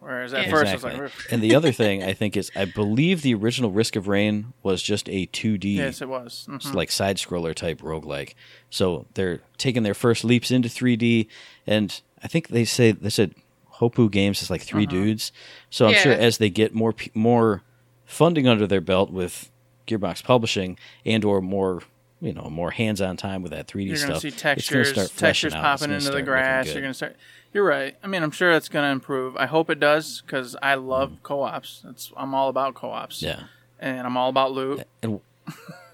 Whereas at yeah. first exactly. I was like... And the other thing, I think, is I believe the original Risk of Rain was just a two D... Yes, it was. Mm-hmm. Like side-scroller type roguelike. So they're taking their first leaps into three D, and I think they say they said Hopu Games is like three uh-huh. dudes. So I'm yeah. sure as they get more more funding under their belt with Gearbox Publishing and or more... you know, more hands-on time with that three D you're gonna stuff. You're going to see textures, start textures popping into the grass. You're going to start. You're right. I mean, I'm sure it's going to improve. I hope it does, because I love mm. co-ops. It's, I'm all about co-ops. Yeah. And I'm all about loot. And,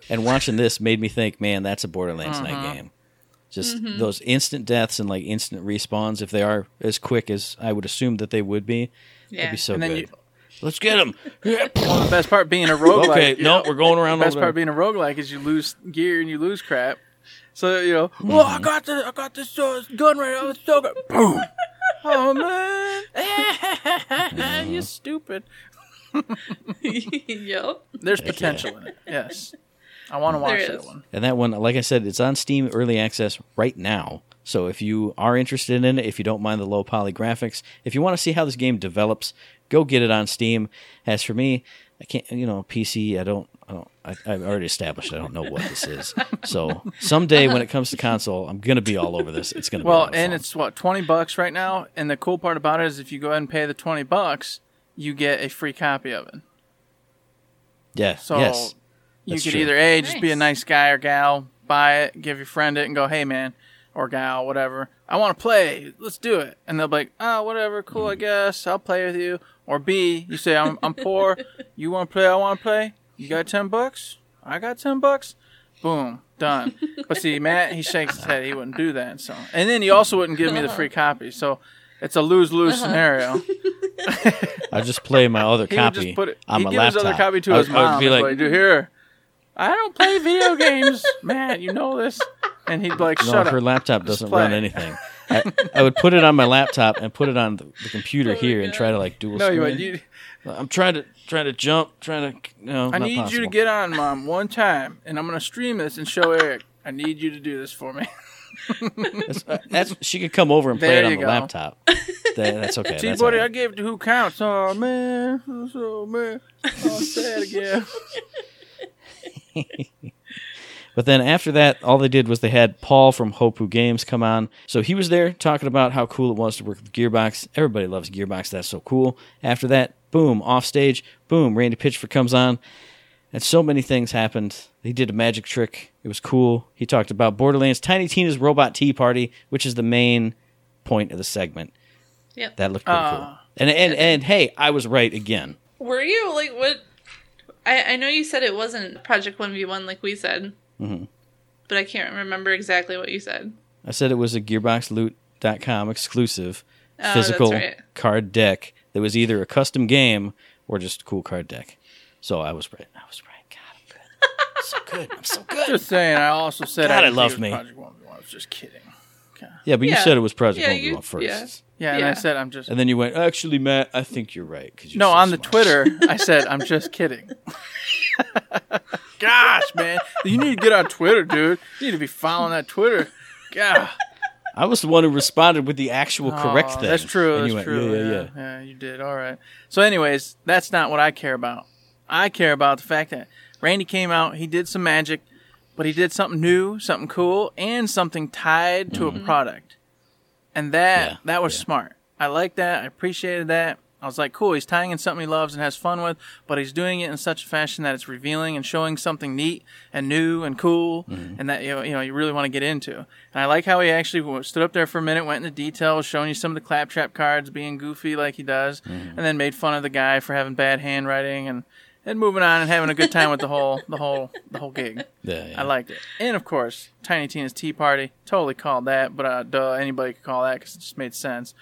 and watching this made me think, man, that's a Borderlands uh-huh. night game. Just mm-hmm. those instant deaths and like instant respawns, if they are as quick as I would assume that they would be, yeah. that'd be so and good. You, Let's get him. Well, the best part being a roguelike. Okay, no, know, we're going around. The best part being a roguelike is you lose gear and you lose crap. So, you know, mm-hmm. well, I got this, I got this uh, gun right now. It's so good. Boom. Oh, man. You're stupid. Yep. There's potential yeah. in it. Yes. I want to watch that one. And that one, like I said, it's on Steam Early Access right now. So if you are interested in it, if you don't mind the low poly graphics, if you want to see how this game develops, go get it on Steam. As for me, I can't, you know, P C, I don't, I don't, I, I've already established I don't know what this is. So someday when it comes to console, I'm going to be all over this. It's going to be Well, and fun. It's what, twenty bucks right now? And the cool part about it is if you go ahead and pay the twenty bucks, you get a free copy of it. Yeah, so yes. You could true. either, A, just nice. be a nice guy or gal, buy it, give your friend it, and go, hey, man, or gal, whatever. I want to play. Let's do it. And they'll be like, oh, whatever. Cool, I guess. I'll play with you. Or B, you say, I'm I'm poor. You want to play? I want to play. You got ten bucks? I got ten bucks. Boom. Done. But see, Matt, he shakes his head. He wouldn't do that. So, and then he also wouldn't give me the free copy. So it's a lose-lose uh-huh. scenario. I just play my other he copy. Would just put it, on my laptop. He'd give his other copy to I, his I mom. Would be like, like, here, I don't play video games. Matt, you know this. And he'd be like, shut no, up. No, her laptop doesn't run anything. I, I would put it on my laptop and put it on the, the computer oh here and try to like dual no, screen. No, you would. I'm trying to trying to jump, trying to. No, I need possible. you to get on, Mom, one time, and I'm gonna stream this and show Eric. I need you to do this for me. that's, that's she could come over and play there it on the go. laptop. That, that's okay. See, that's buddy, right. I gave it to who counts. Oh man, oh man, oh sad again. But then after that, all they did was they had Paul from Hopu Games come on. So he was there talking about how cool it was to work with Gearbox. Everybody loves Gearbox. That's so cool. After that, boom, off stage. Boom, Randy Pitchford comes on. And so many things happened. He did a magic trick. It was cool. He talked about Borderlands Tiny Tina's Robot Tea Party, which is the main point of the segment. Yep. That looked pretty uh, cool. And, and, and, and hey, I was right again. Were you? Like, what? I, I know you said it wasn't Project one v one like we said. Mm-hmm. But I can't remember exactly what you said. I said it was a Gearbox Loot dot com exclusive oh, physical right. card deck that was either a custom game or just a cool card deck. So I was right. I was right. God, I'm good. I'm so good. I'm so good. Just saying, I also said God, I, I love me. Project one v one. I was just kidding. Okay. Yeah, but you yeah. said it was Project yeah, one v one first. Yeah. yeah, and yeah. I said I'm just... And then you went, actually, Matt, I think you're right. Cause you're no, so on smart. the Twitter, I said, I'm just kidding. Gosh, man, you need to get on Twitter, dude. You need to be following that Twitter. God, I was the one who responded with the actual oh, correct thing. That's true. And that's went, true. Yeah yeah, yeah, yeah, yeah. You did. All right. So, anyways, that's not what I care about. I care about the fact that Randy came out. He did some magic, but he did something new, something cool, and something tied to mm-hmm. a product. And that yeah, that was yeah. smart. I liked that. I appreciated that. I was like, cool, he's tying in something he loves and has fun with, but he's doing it in such a fashion that it's revealing and showing something neat and new and cool mm-hmm. and that you know, you know you really want to get into. And I like how he actually stood up there for a minute, went into detail, showing you some of the claptrap cards, being goofy like he does, mm-hmm. and then made fun of the guy for having bad handwriting and, and moving on and having a good time with the whole the whole the whole gig. Yeah, yeah. I liked it. And of course, Tiny Tina's Tea Party, totally called that, but uh, duh, anybody could call that because it just made sense.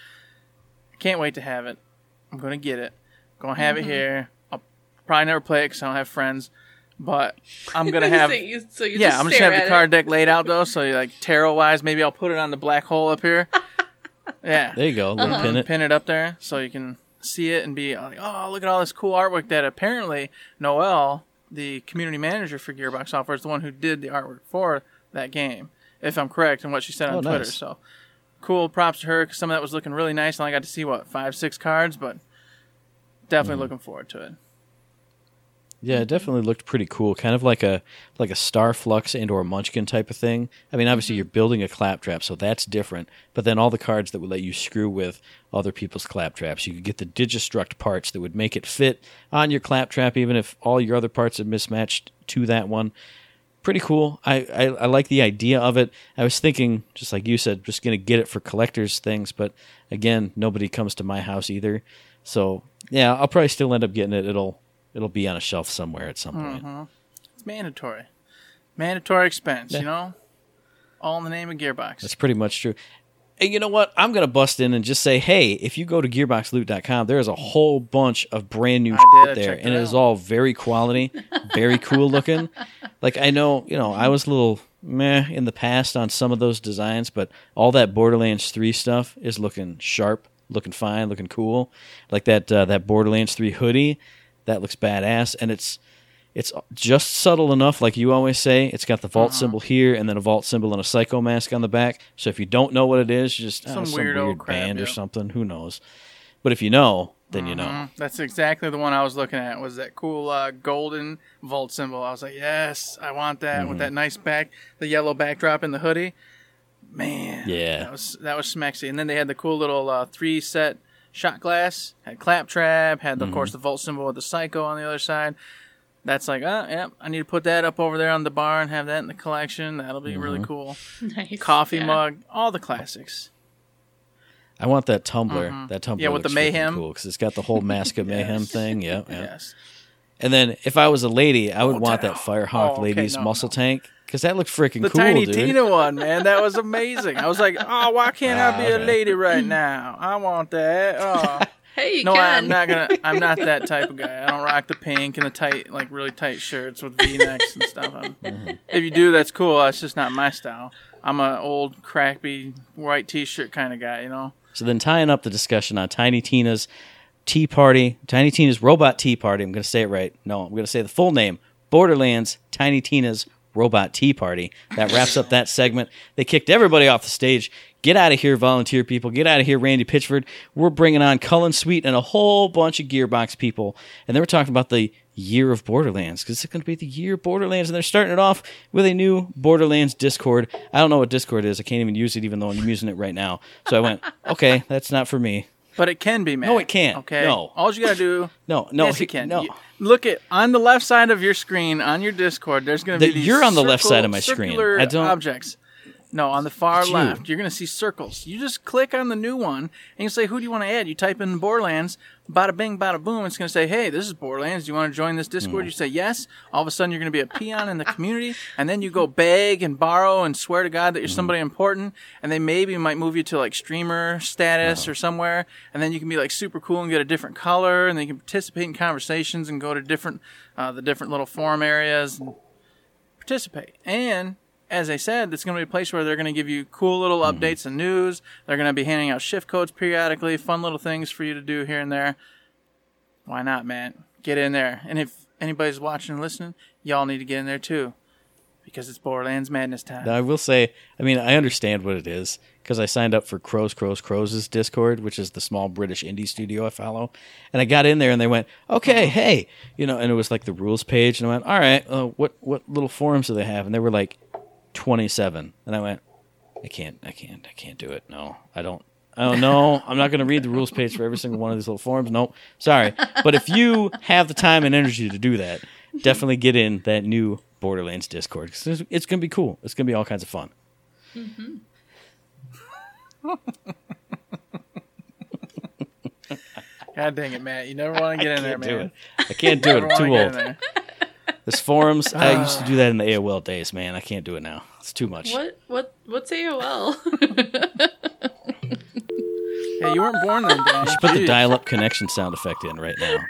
I can't wait to have it. I'm going to get it. I'm going to have mm-hmm. it here. I'll probably never play it because I don't have friends. But I'm going to have... so you, so you yeah, just I'm just going to have the card deck laid out, though. So, like, tarot-wise, maybe I'll put it on the black hole up here. Yeah. There you go. Uh-huh. Pin, it. Pin it up there so you can see it and be like, oh, look at all this cool artwork that apparently Noel, the community manager for Gearbox Software, is the one who did the artwork for that game, if I'm correct in what she said on oh, Twitter. Nice. So... cool, props to her, because some of that was looking really nice. And I got to see, what, five, six cards, but definitely mm-hmm. looking forward to it. Yeah, it definitely looked pretty cool, kind of like a like a Starflux and or Munchkin type of thing. I mean, obviously, mm-hmm. you're building a claptrap, so that's different. But then all the cards that would let you screw with other people's claptraps, you could get the Digistruct parts that would make it fit on your claptrap, even if all your other parts are mismatched to that one. Pretty cool. I, I, I like the idea of it. I was thinking, just like you said, just going to get it for collectors' things. But, again, nobody comes to my house either. So, yeah, I'll probably still end up getting it. It'll it'll be on a shelf somewhere at some point. Mm-hmm. It's mandatory. Mandatory expense, yeah. you know? All in the name of Gearbox. That's pretty much true. And you know what? I'm going to bust in and just say, hey, if you go to gearbox loot dot com, there is a whole bunch of brand new shit there. And it is all very quality, very cool looking. Like, I know, you know, I was a little meh in the past on some of those designs, but all that Borderlands three stuff is looking sharp, looking fine, looking cool. Like that uh, that Borderlands three hoodie, that looks badass. And it's it's just subtle enough, like you always say. It's got the vault uh-huh. symbol here and then a vault symbol and a psycho mask on the back. So if you don't know what it is, you just, some, oh, some weird, weird band crap, or something. Who knows? But if you know, then uh-huh. you know. That's exactly the one I was looking at, was that cool uh, golden vault symbol. I was like, yes, I want that mm-hmm. with that nice back, the yellow backdrop and the hoodie. Man, yeah, that was, that was smexy. And then they had the cool little uh, three-set shot glass, had claptrap, had, mm-hmm. of course, the vault symbol with the psycho on the other side. That's like, oh, yeah, I need to put that up over there on the bar and have that in the collection. That'll be mm-hmm. really cool. Nice. Coffee yeah. mug, all the classics. I want that tumbler. Mm-hmm. That tumbler. Yeah, with the mayhem. Cool, because it's got the whole mask of mayhem yes. thing. Yeah, yeah. Yes. And then if I was a lady, I would oh, want that Firehawk oh, okay, ladies no, muscle no. tank because that looked freaking cool, dude. The Tiny Tina one, man, that was amazing. I was like, oh, why can't ah, I be okay. a lady right now? I want that. Oh. Hey, you no, can. I'm not gonna. I'm not that type of guy. I don't rock the pink and the tight, like really tight shirts with V-necks and stuff. Mm-hmm. If you do, that's cool. That's just not my style. I'm an old, crappy, white T-shirt kind of guy, you know? So then tying up the discussion on Tiny Tina's Tea Party, Tiny Tina's Robot Tea Party, I'm going to say it right. No, I'm going to say the full name, Borderlands Tiny Tina's Robot Tea Party. That wraps up that segment. They kicked everybody off the stage. Get out of here, volunteer people. Get out of here, Randy Pitchford. We're bringing on Cullen Sweet and a whole bunch of Gearbox people. And then we're talking about the year of Borderlands, because it's going to be the year of Borderlands, and they're starting it off with a new Borderlands Discord. I don't know what Discord is. I can't even use it, even though I'm using it right now. So I went, okay, that's not for me. But it can be, man. No, it can't. Okay. No. All you got to do. no, no. Yes, it can. No. You, look at, on the left side of your screen, on your Discord, there's going to the, be these You're on the circle, left side of my screen. I don't. Objects. No, on the far you. left, you're going to see circles. You just click on the new one, and you say, who do you want to add? You type in Borderlands, bada bing, bada boom. It's going to say, hey, this is Borderlands. Do you want to join this Discord? Mm. You say yes. All of a sudden, you're going to be a peon in the community, and then you go beg and borrow and swear to God that you're mm. somebody important, and they maybe might move you to, like, streamer status wow. or somewhere, and then you can be, like, super cool and get a different color, and then you can participate in conversations and go to different uh, the different little forum areas and participate. And as I said, it's going to be a place where they're going to give you cool little updates mm-hmm. and news. They're going to be handing out shift codes periodically, fun little things for you to do here and there. Why not, man? Get in there. And if anybody's watching and listening, y'all need to get in there too, because it's Borderlands Madness time. Now, I will say, I mean, I understand what it is, because I signed up for Crows, Crows, Crows' Discord, which is the small British indie studio I follow. And I got in there, and they went, okay, hey. You know, and it was like the rules page, and I went, all right, uh, what, what little forums do they have? And they were like, twenty-seven, and I went, I can't, I can't, I can't do it. No, I don't, I don't know. I'm not going to read the rules page for every single one of these little forums. Nope, sorry. But if you have the time and energy to do that, definitely get in that new Borderlands Discord, because it's going to be cool. It's going to be all kinds of fun. Mm-hmm. God dang it, Matt! You never want to get in there, man. It. I can't do it. I'm too old. This forums, I used to do that in the A O L days, man. I can't do it now. It's too much. What? What? What's A O L? Hey, you weren't born then, Dan. You should put the dial-up connection sound effect in right now. I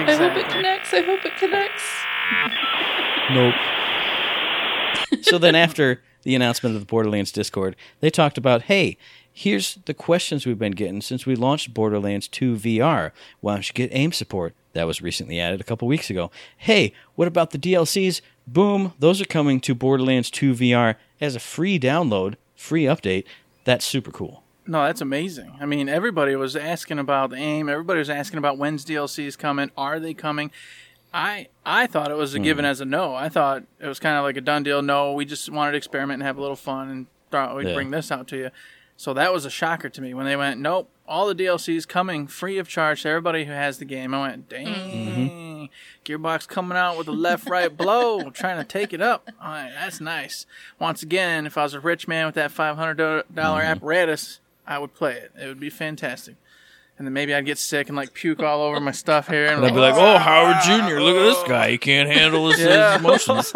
exactly. hope it connects. I hope it connects. Nope. So then after the announcement of the Borderlands Discord, they talked about, hey, here's the questions we've been getting since we launched Borderlands two V R. Why don't you get aim support? That was recently added a couple weeks ago. Hey, what about the D L Cs? Boom, those are coming to Borderlands two V R as a free download, free update. That's super cool. No, that's amazing. I mean, everybody was asking about aim. Everybody was asking about when's D L Cs coming. Are they coming? I I thought it was a mm. given as a no. I thought it was kind of like a done deal. No, we just wanted to experiment and have a little fun and thought we'd yeah. bring this out to you. So that was a shocker to me when they went, nope, all the D L Cs coming free of charge to everybody who has the game. I went, dang, mm-hmm. Gearbox coming out with a left-right blow, trying to take it up. All right, that's nice. Once again, if I was a rich man with that five hundred dollars mm-hmm. apparatus, I would play it. It would be fantastic. And then maybe I'd get sick and, like, puke all over my stuff here. And, and I'd be like, oh, oh Howard Junior, oh. look at this guy. He can't handle his, his emotions.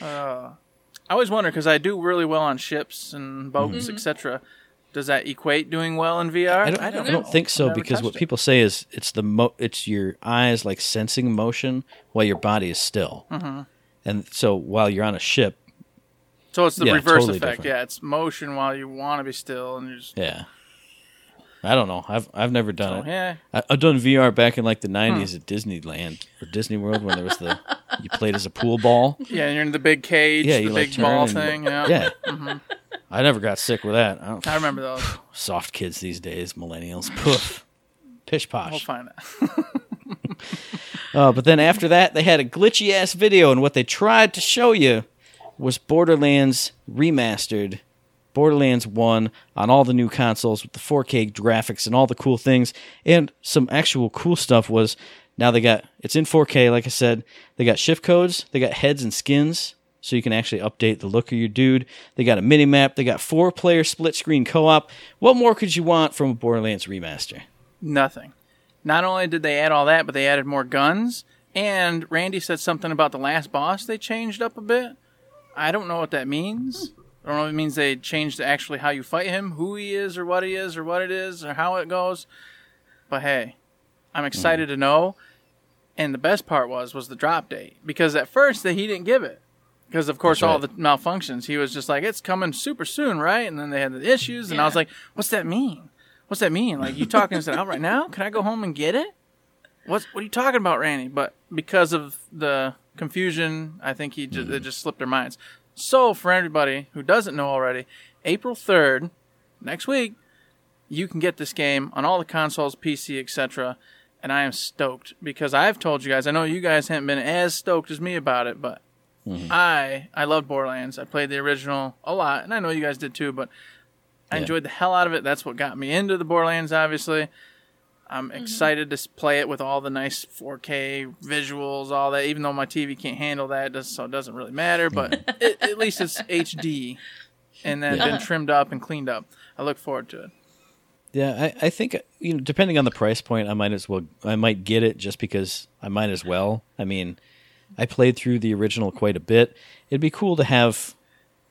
uh, I always wonder, because I do really well on ships and boats, mm-hmm. et cetera. Does that equate doing well in V R? I don't, I don't, I don't think so, because what it. people say is it's the mo- it's your eyes like sensing motion while your body is still, mm-hmm. and so while you're on a ship, so it's the yeah, reverse totally effect. Different. Yeah, it's motion while you want to be still, and you're just yeah. I don't know. I've I've never done so, it. Yeah. I, I've done V R back in like the nineties hmm. at Disneyland or Disney World when there was the you played as a pool ball. Yeah, and you're in the big cage, yeah, the big like ball thing. And, yeah. yeah. Mm-hmm. I never got sick with that. I, don't, I remember those. Soft kids these days, millennials. Poof. Pish posh. We'll find it. uh, but then after that, they had a glitchy ass video, and what they tried to show you was Borderlands Remastered. Borderlands one on all the new consoles with the four K graphics and all the cool things. And some actual cool stuff was now they got, it's in four K, like I said. They got shift codes. They got heads and skins. so you can actually update the look of your dude. They got a mini-map. They got four-player split-screen co-op. What more could you want from a Borderlands remaster? Nothing. Not only did they add all that, but they added more guns. And Randy said something about the last boss they changed up a bit. I don't know what that means. I don't know if it means they changed actually how you fight him, who he is, or what he is, or what it is, or how it goes. But hey, I'm excited mm. to know. And the best part was was the drop date. Because at first, he didn't give it. Because, of course, right. all the malfunctions. He was just like, it's coming super soon, right? And then they had the issues. And yeah. I was like, what's that mean? What's that mean? Like, you talking this out right now? Can I go home and get it? What's, what are you talking about, Randy? But because of the confusion, I think he just, mm. it just slipped their minds. So, for everybody who doesn't know already, April third, next week, you can get this game on all the consoles, P C, et cetera. And I am stoked because I've told you guys, I know you guys haven't been as stoked as me about it, but mm-hmm. I I love Borderlands. I played the original a lot, and I know you guys did too, but I yeah. enjoyed the hell out of it. That's what got me into the Borderlands, obviously. I'm mm-hmm. excited to play it with all the nice four K visuals, all that, even though my T V can't handle that, so it doesn't really matter, but it, at least it's H D and then yeah. been trimmed up and cleaned up. I look forward to it. Yeah, I, I think, you know, depending on the price point, I might as well, I might get it just because I might as well. I mean, I played through the original quite a bit. It'd be cool to have,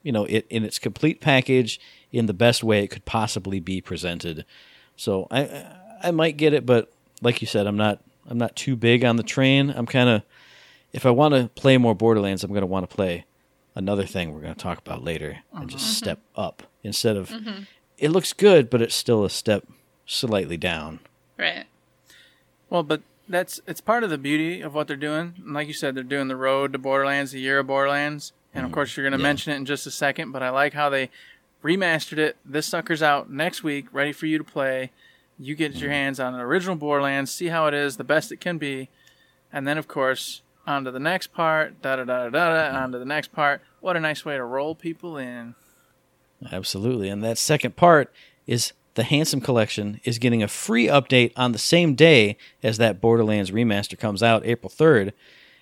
you know, it in its complete package in the best way it could possibly be presented. So I I might get it, but like you said, I'm not I'm not too big on the train. I'm kind of, if I want to play more Borderlands, I'm going to want to play another thing we're going to talk about later and just mm-hmm. step up instead of... Mm-hmm. It looks good, but it's still a step slightly down. Right. Well, but that's it's part of the beauty of what they're doing. And like you said, they're doing the road to Borderlands, the year of Borderlands. And, of course, you're going to yeah. mention it in just a second. But I like how they remastered it. This sucker's out next week, ready for you to play. You get your hands on an original Borderlands, see how it is, the best it can be. And then, of course, on to the next part, da-da-da-da-da-da, on to the next part. What a nice way to roll people in. Absolutely. And that second part is the Handsome Collection is getting a free update on the same day as that Borderlands remaster comes out, April third.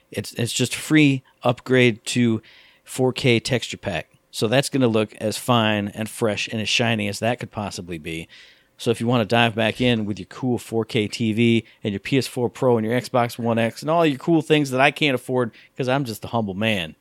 It's it's just free upgrade to four K texture pack. So that's going to look as fine and fresh and as shiny as that could possibly be. So if you want to dive back in with your cool four K T V and your P S four Pro and your Xbox One X and all your cool things that I can't afford because I'm just a humble man,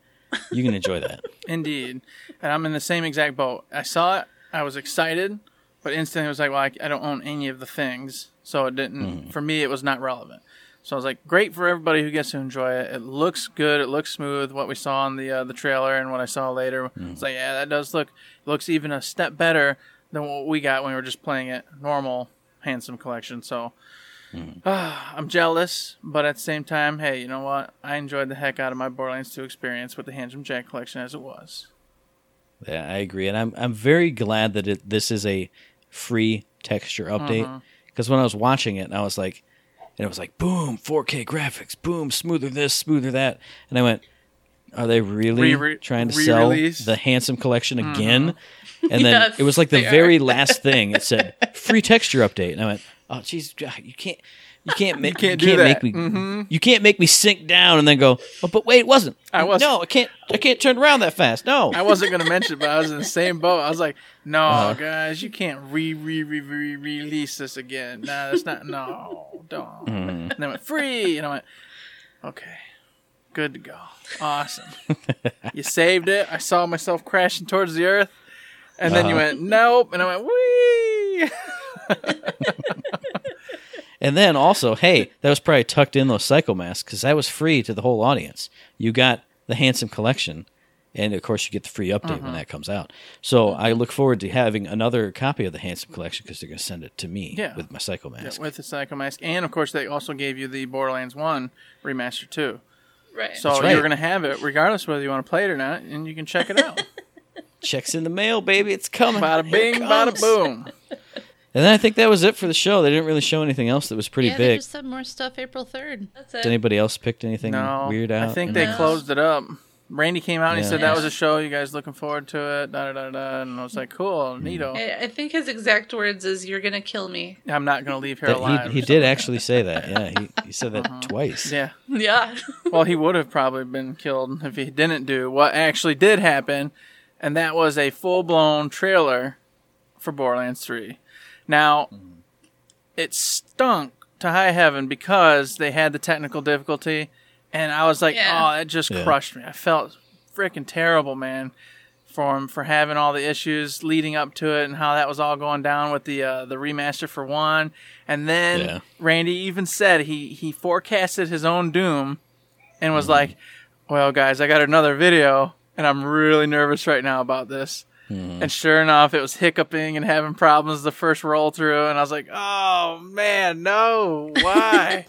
you can enjoy that. Indeed. And I'm in the same exact boat. I saw it. I was excited. But instantly I was like, well, I, I don't own any of the things. So it didn't, mm. for me, it was not relevant. So I was like, great for everybody who gets to enjoy it. It looks good. It looks smooth. What we saw on the uh, the trailer and what I saw later. Mm. It's like, yeah, that does look, looks even a step better than what we got when we were just playing it. Normal Handsome Collection. So mm. uh, I'm jealous. But at the same time, hey, you know what? I enjoyed the heck out of my Borderlands two experience with the Handsome Jack Collection as it was. Yeah, I agree, and I'm I'm very glad that it, this is a free texture update because mm-hmm. when I was watching it, and I was like, and it was like, boom, four K graphics, boom, smoother this, smoother that, and I went, are they really Re-re- trying to re-release? Sell the Handsome Collection again? Mm-hmm. And then yes, it was like the very last thing it said, free texture update, and I went, oh, jeez, you can't. You can't make you can't, you can't make me mm-hmm. you can't make me sink down and then go, oh, but wait, it wasn't. I was No, I can't I can't turn around that fast. No. I wasn't gonna mention it, but I was in the same boat. I was like, no, uh-huh. guys, you can't re re re re release this again. No, nah, that's not no, don't. Mm. And then I went free and I went, okay. Good to go. Awesome. You saved it. I saw myself crashing towards the earth. And uh-huh. then you went, nope, and I went, wee. And then also, hey, that was probably tucked in those Psycho Masks because that was free to the whole audience. You got the Handsome Collection, and of course you get the free update uh-huh. when that comes out. So I look forward to having another copy of the Handsome Collection because they're going to send it to me yeah. with my Psycho Mask. Yeah, with the Psycho Mask. And, of course, they also gave you the Borderlands one Remaster two. Right. So right. you're going to have it regardless whether you want to play it or not, and you can check it out. Check's in the mail, baby. It's coming. Bada bing, bada boom. And then I think that was it for the show. They didn't really show anything else that was pretty yeah, big. Yeah, they just had more stuff April third. That's it. Did anybody else pick anything no, weird out? I think they no. closed it up. Randy came out and yeah. he said, that was a show. You guys looking forward to it? Da, da, da, da. And I was like, cool, neato. I, I think his exact words is, you're going to kill me. I'm not going to leave here that, alive. He, he did actually say that. Yeah, he, he said that uh-huh. twice. Yeah. Yeah. Well, he would have probably been killed if he didn't do what actually did happen. And that was a full-blown trailer for Borderlands three. Now, mm. it stunk to high heaven because they had the technical difficulty. And I was like, yeah. oh, that just yeah. crushed me. I felt freaking terrible, man, for him, for having all the issues leading up to it and how that was all going down with the uh, the remaster for one. And then yeah. Randy even said he, he forecasted his own doom and was mm-hmm. like, well, guys, I got another video, and I'm really nervous right now about this. Mm-hmm. And sure enough, it was hiccuping and having problems the first roll through. And I was like, oh, man, no, why?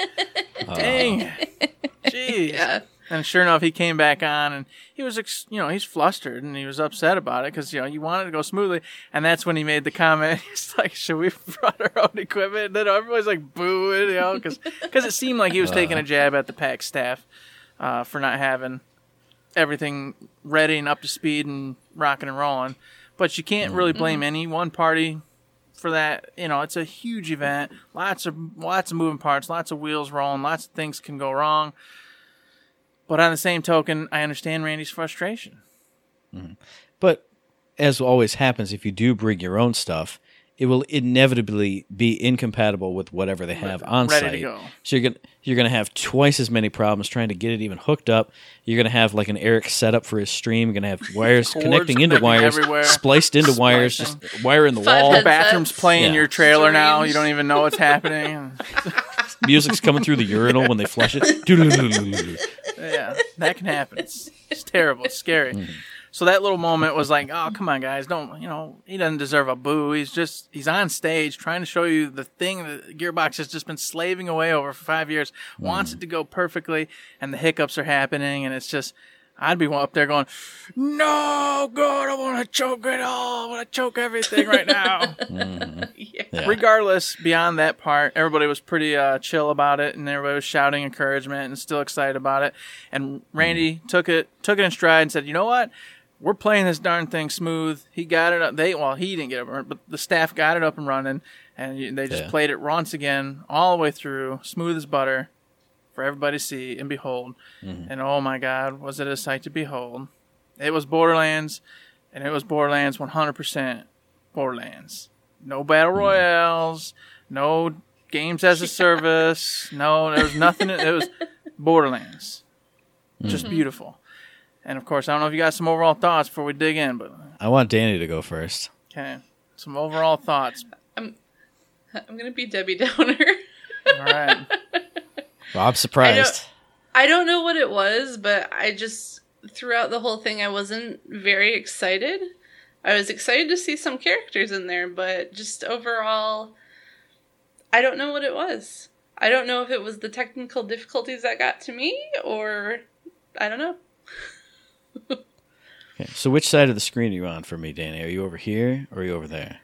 Dang it. Jeez. Yeah. And sure enough, he came back on, and he was, ex- you know, he's flustered, and he was upset about it because, you know, you wanted to go smoothly. And that's when he made the comment. He's like, should we brought our own equipment? And then everybody's like booing, you know, because it seemed like he was uh. taking a jab at the PAX staff uh, for not having everything ready and up to speed and rocking and rolling. But you can't really blame mm-hmm. any one party for that. You know, it's a huge event. Lots of lots of moving parts, lots of wheels rolling, lots of things can go wrong. But on the same token, I understand Randy's frustration. Mm-hmm. But as always happens, if you do bring your own stuff, it will inevitably be incompatible with whatever they have on site. Ready to go. So you're gonna you're gonna have twice as many problems trying to get it even hooked up. You're gonna have like an Eric setup for his stream. You're gonna have wires connecting into wires, everywhere. spliced into Splicing. wires, just wire in the Five wall. The bathroom's playing yeah. your trailer Dreams. now. You don't even know what's happening. Music's coming through the urinal when they flush it. Yeah, that can happen. It's, it's terrible. It's scary. Mm-hmm. So that little moment was like, oh, come on, guys. Don't, you know, he doesn't deserve a boo. He's just, he's on stage trying to show you the thing that Gearbox has just been slaving away over for five years, mm. wants it to go perfectly, and the hiccups are happening. And it's just, I'd be up there going, no, God, I want to choke it all. I want to choke everything right now. Mm. Yeah. Regardless, beyond that part, everybody was pretty uh, chill about it, and everybody was shouting encouragement and still excited about it. And Randy mm. took it, took it in stride and said, you know what? We're playing this darn thing smooth. He got it up. They well, he didn't get it, but the staff got it up and running, and they just yeah. played it once again, all the way through, smooth as butter, for everybody to see and behold. Mm-hmm. And oh my God, was it a sight to behold! It was Borderlands, and it was Borderlands one hundred percent. Borderlands, no battle royales, mm-hmm. no games as a service, no, there was nothing. It was Borderlands, mm-hmm. just beautiful. And, of course, I don't know if you got some overall thoughts before we dig in, but I want Danny to go first. Okay. Some overall thoughts. I'm I'm going to be Debbie Downer. All right. Well, I'm surprised. I don't, I don't know what it was, but I just, throughout the whole thing, I wasn't very excited. I was excited to see some characters in there, but just overall, I don't know what it was. I don't know if it was the technical difficulties that got to me, or I don't know. Okay, so which side of the screen are you on for me, Danny? Are you over here or are you over there?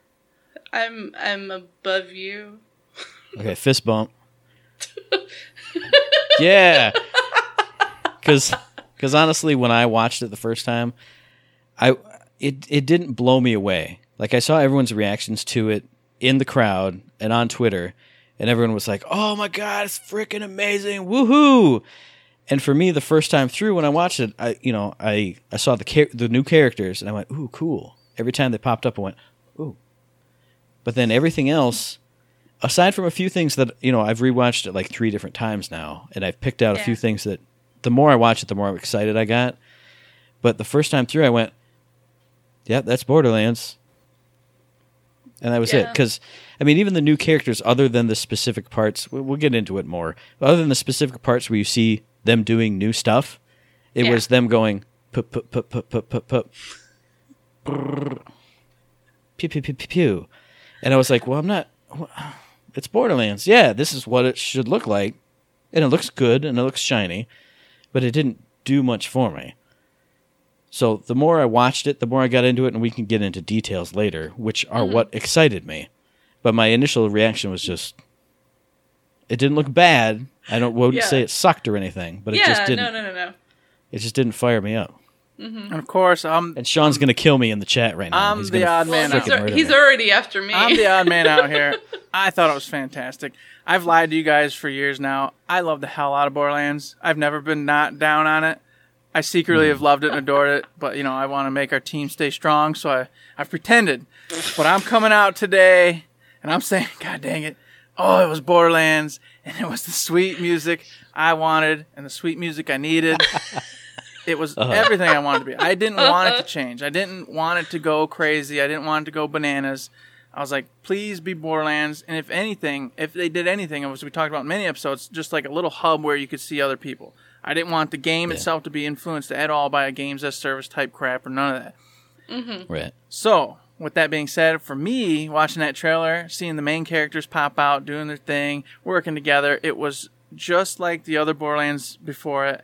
I'm I'm above you. Okay, fist bump. Yeah. Because honestly, when I watched it the first time, I it it didn't blow me away. Like, I saw everyone's reactions to it in the crowd and on Twitter, and everyone was like, oh my God, it's freaking amazing, woohoo! And for me, the first time through, when I watched it, I you know I, I saw the char- the new characters, and I went, ooh, cool. Every time they popped up, I went, ooh. But then everything else, aside from a few things that, you know, I've rewatched it like three different times now, and I've picked out yeah. a few things that the more I watch it, the more excited I got. But the first time through, I went, yeah, that's Borderlands. And that was yeah. it. Because, I mean, even the new characters, other than the specific parts, we'll, we'll get into it more, but other than the specific parts where you see them doing new stuff, it yeah. was them going pup pup pup pup pup pup pup pew pew pew pew pew, and I was like, well, I'm not. It's Borderlands. Yeah, this is what it should look like, and it looks good and it looks shiny, but it didn't do much for me. So the more I watched it, the more I got into it, and we can get into details later, which are mm-hmm. what excited me. But my initial reaction was just, it didn't look bad. I don't wouldn't yeah. say it sucked or anything, but yeah, it just didn't. No, no, no, no. It just didn't fire me up. Mm-hmm. And of course, I'm... And Sean's going to kill me in the chat right now. I'm he's the odd man out. He's, he's already after me. I'm the odd man out here. I thought it was fantastic. I've lied to you guys for years now. I love the hell out of Borderlands. I've never been not down on it. I secretly mm. have loved it and adored it. But, you know, I want to make our team stay strong, so I, I've pretended. But I'm coming out today, and I'm saying, God dang it. Oh, it was Borderlands, and it was the sweet music I wanted and the sweet music I needed. It was uh-huh. everything I wanted to be. I didn't uh-huh. want it to change. I didn't want it to go crazy. I didn't want it to go bananas. I was like, please be Borderlands. And if anything, if they did anything, it was, we talked about in many episodes, just like a little hub where you could see other people. I didn't want the game yeah. itself to be influenced at all by a games as service type crap or none of that. Mm-hmm. Right. So, with that being said, for me, watching that trailer, seeing the main characters pop out, doing their thing, working together, it was just like the other Borderlands before it.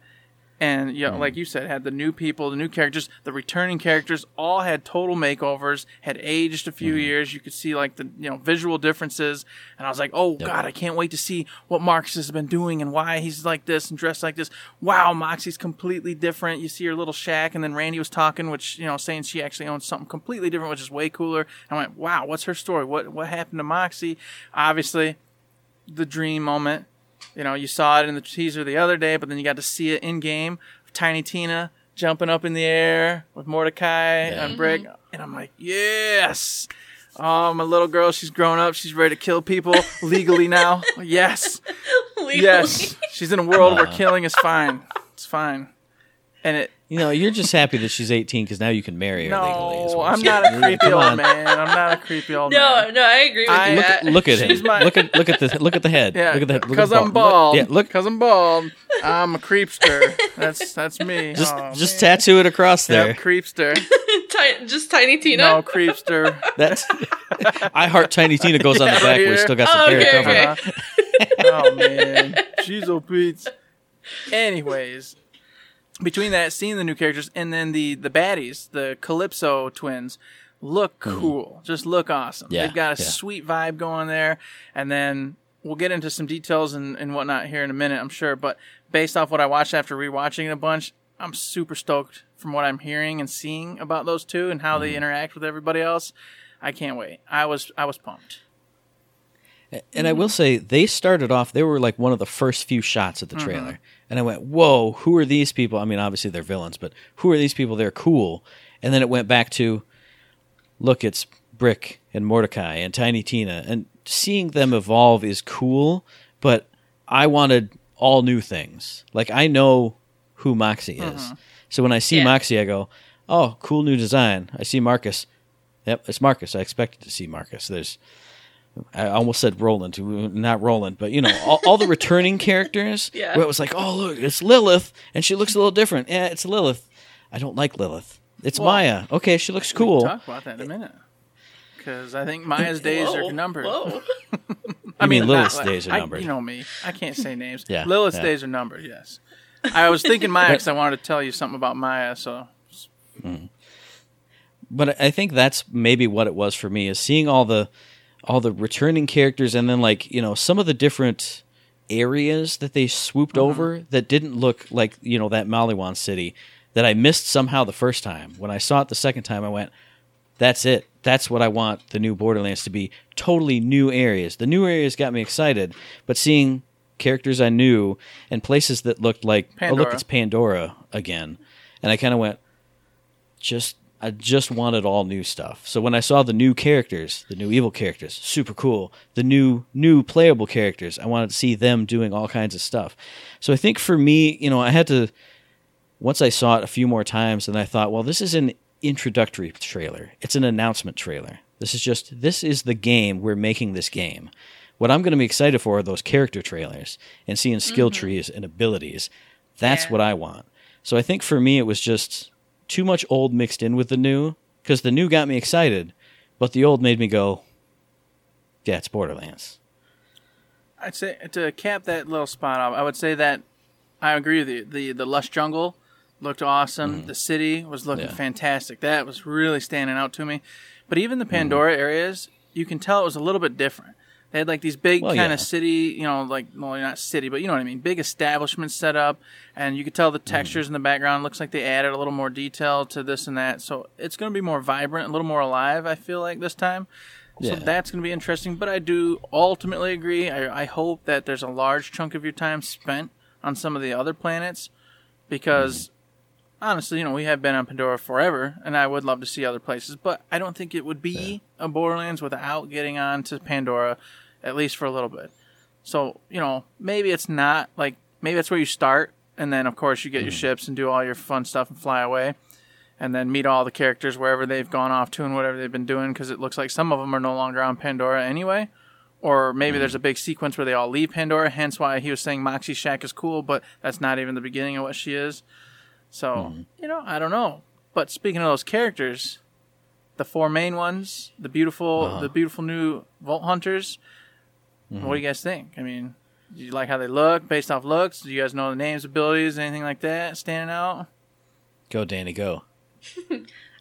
And you know, mm. like you said, had the new people, the new characters, the returning characters, all had total makeovers, had aged a few mm. years. You could see like the you know visual differences. And I was like, oh, yep. God, I can't wait to see what Marcus has been doing and why he's like this and dressed like this. Wow, Moxie's completely different. You see her little shack. And then Randy was talking, which, you know, saying she actually owns something completely different, which is way cooler. And I went, wow, what's her story? What, what happened to Moxie? Obviously, the dream moment. You know, you saw it in the teaser the other day, but then you got to see it in-game. Tiny Tina jumping up in the air with Mordecai yeah. and Brick. And I'm like, yes! Oh, my little girl, she's grown up. She's ready to kill people legally now. Yes. Legally. Yes. She's in a world wow. where killing is fine. It's fine. And it... You know, you're just happy that she's eighteen because now you can marry her no, legally. No, I'm not a creepy old man. I'm not a creepy old man. No, no, I agree with I, look, that. Look at him. My... Look at look at the look at the head. Yeah, look at the head. Because I'm bald. Look, yeah, look. Because I'm bald. I'm a creepster. That's that's me. Just oh, just man. Tattoo it across there. Yep, creepster. Ti- just Tiny Tina. No, creepster. That's I heart Tiny Tina goes yeah, on the back. Right, we still got some oh, hair okay, covered. Okay. Uh-huh. Oh man, she's obese. Anyways. Between that, seeing the new characters, and then the, the baddies, the Calypso twins, look cool. Mm. Just look awesome. Yeah, They've got a yeah. sweet vibe going there. And then we'll get into some details and, and whatnot here in a minute, I'm sure. But based off what I watched after rewatching it a bunch, I'm super stoked from what I'm hearing and seeing about those two and how mm. they interact with everybody else. I can't wait. I was I was pumped. And mm. I will say, they started off, they were like one of the first few shots of the trailer. Mm-hmm. And I went, whoa, who are these people? I mean, obviously they're villains, but who are these people? They're cool. And then it went back to, look, it's Brick and Mordecai and Tiny Tina. And seeing them evolve is cool, but I wanted all new things. Like, I know who Moxie is. Mm-hmm. So when I see yeah. Moxie, I go, oh, cool new design. I see Marcus. Yep, it's Marcus. I expected to see Marcus. There's... I almost said Roland, not Roland, but, you know, all, all the returning characters yeah. where it was like, oh, look, it's Lilith, and she looks a little different. Yeah, it's Lilith. I don't like Lilith. It's well, Maya. Okay, she looks cool. We'll talk about that in a minute, because I think Maya's days whoa, are numbered. Whoa. I mean, mean Lilith's not, days are numbered. I, you know me. I can't say names. yeah, Lilith's yeah. days are numbered, yes. I was thinking Maya because I wanted to tell you something about Maya, so... Mm. But I think that's maybe what it was for me, is seeing all the... all the returning characters, and then, like, you know, some of the different areas that they swooped mm-hmm. over that didn't look like, you know, that Maliwan city that I missed somehow the first time. When I saw it the second time, I went, that's it. That's what I want the new Borderlands to be. Totally new areas. The new areas got me excited, but seeing characters I knew and places that looked like, Pandora. Oh, look, it's Pandora again. And I kind of went, just... I just wanted all new stuff. So when I saw the new characters, the new evil characters, super cool, the new new playable characters, I wanted to see them doing all kinds of stuff. So I think for me, you know, I had to, once I saw it a few more times, and I thought, well, this is an introductory trailer. It's an announcement trailer. This is just, this is the game. We're making this game. What I'm going to be excited for are those character trailers and seeing skill mm-hmm. trees and abilities. That's yeah. what I want. So I think for me, it was just... too much old mixed in with the new, because the new got me excited, but the old made me go, yeah, it's Borderlands. I'd say, to cap that little spot off, I would say that I agree with you. The, the lush jungle looked awesome. Mm. The city was looking yeah. fantastic. That was really standing out to me. But even the Pandora mm. areas, you can tell it was a little bit different. They had like these big well, kind of yeah. city, you know, like, well, not city, but you know what I mean, big establishment set up, and you could tell the textures mm. in the background. It looks like they added a little more detail to this and that. So it's going to be more vibrant, a little more alive, I feel like, this time. Yeah. So that's going to be interesting. But I do ultimately agree. I, I hope that there's a large chunk of your time spent on some of the other planets, because mm. honestly, you know, we have been on Pandora forever, and I would love to see other places, but I don't think it would be yeah. a Borderlands without getting on to Pandora, at least for a little bit. So, you know, maybe it's not, like, maybe that's where you start, and then, of course, you get mm. your ships and do all your fun stuff and fly away, and then meet all the characters wherever they've gone off to and whatever they've been doing, because it looks like some of them are no longer on Pandora anyway. Or maybe mm. there's a big sequence where they all leave Pandora, hence why he was saying Moxie Shack is cool, but that's not even the beginning of what she is. So, mm-hmm. you know, I don't know. But speaking of those characters, the four main ones, the beautiful uh-huh. the beautiful new Volt Hunters, mm-hmm. what do you guys think? I mean, do you like how they look based off looks? Do you guys know the names, abilities, anything like that standing out? Go, Danny, go.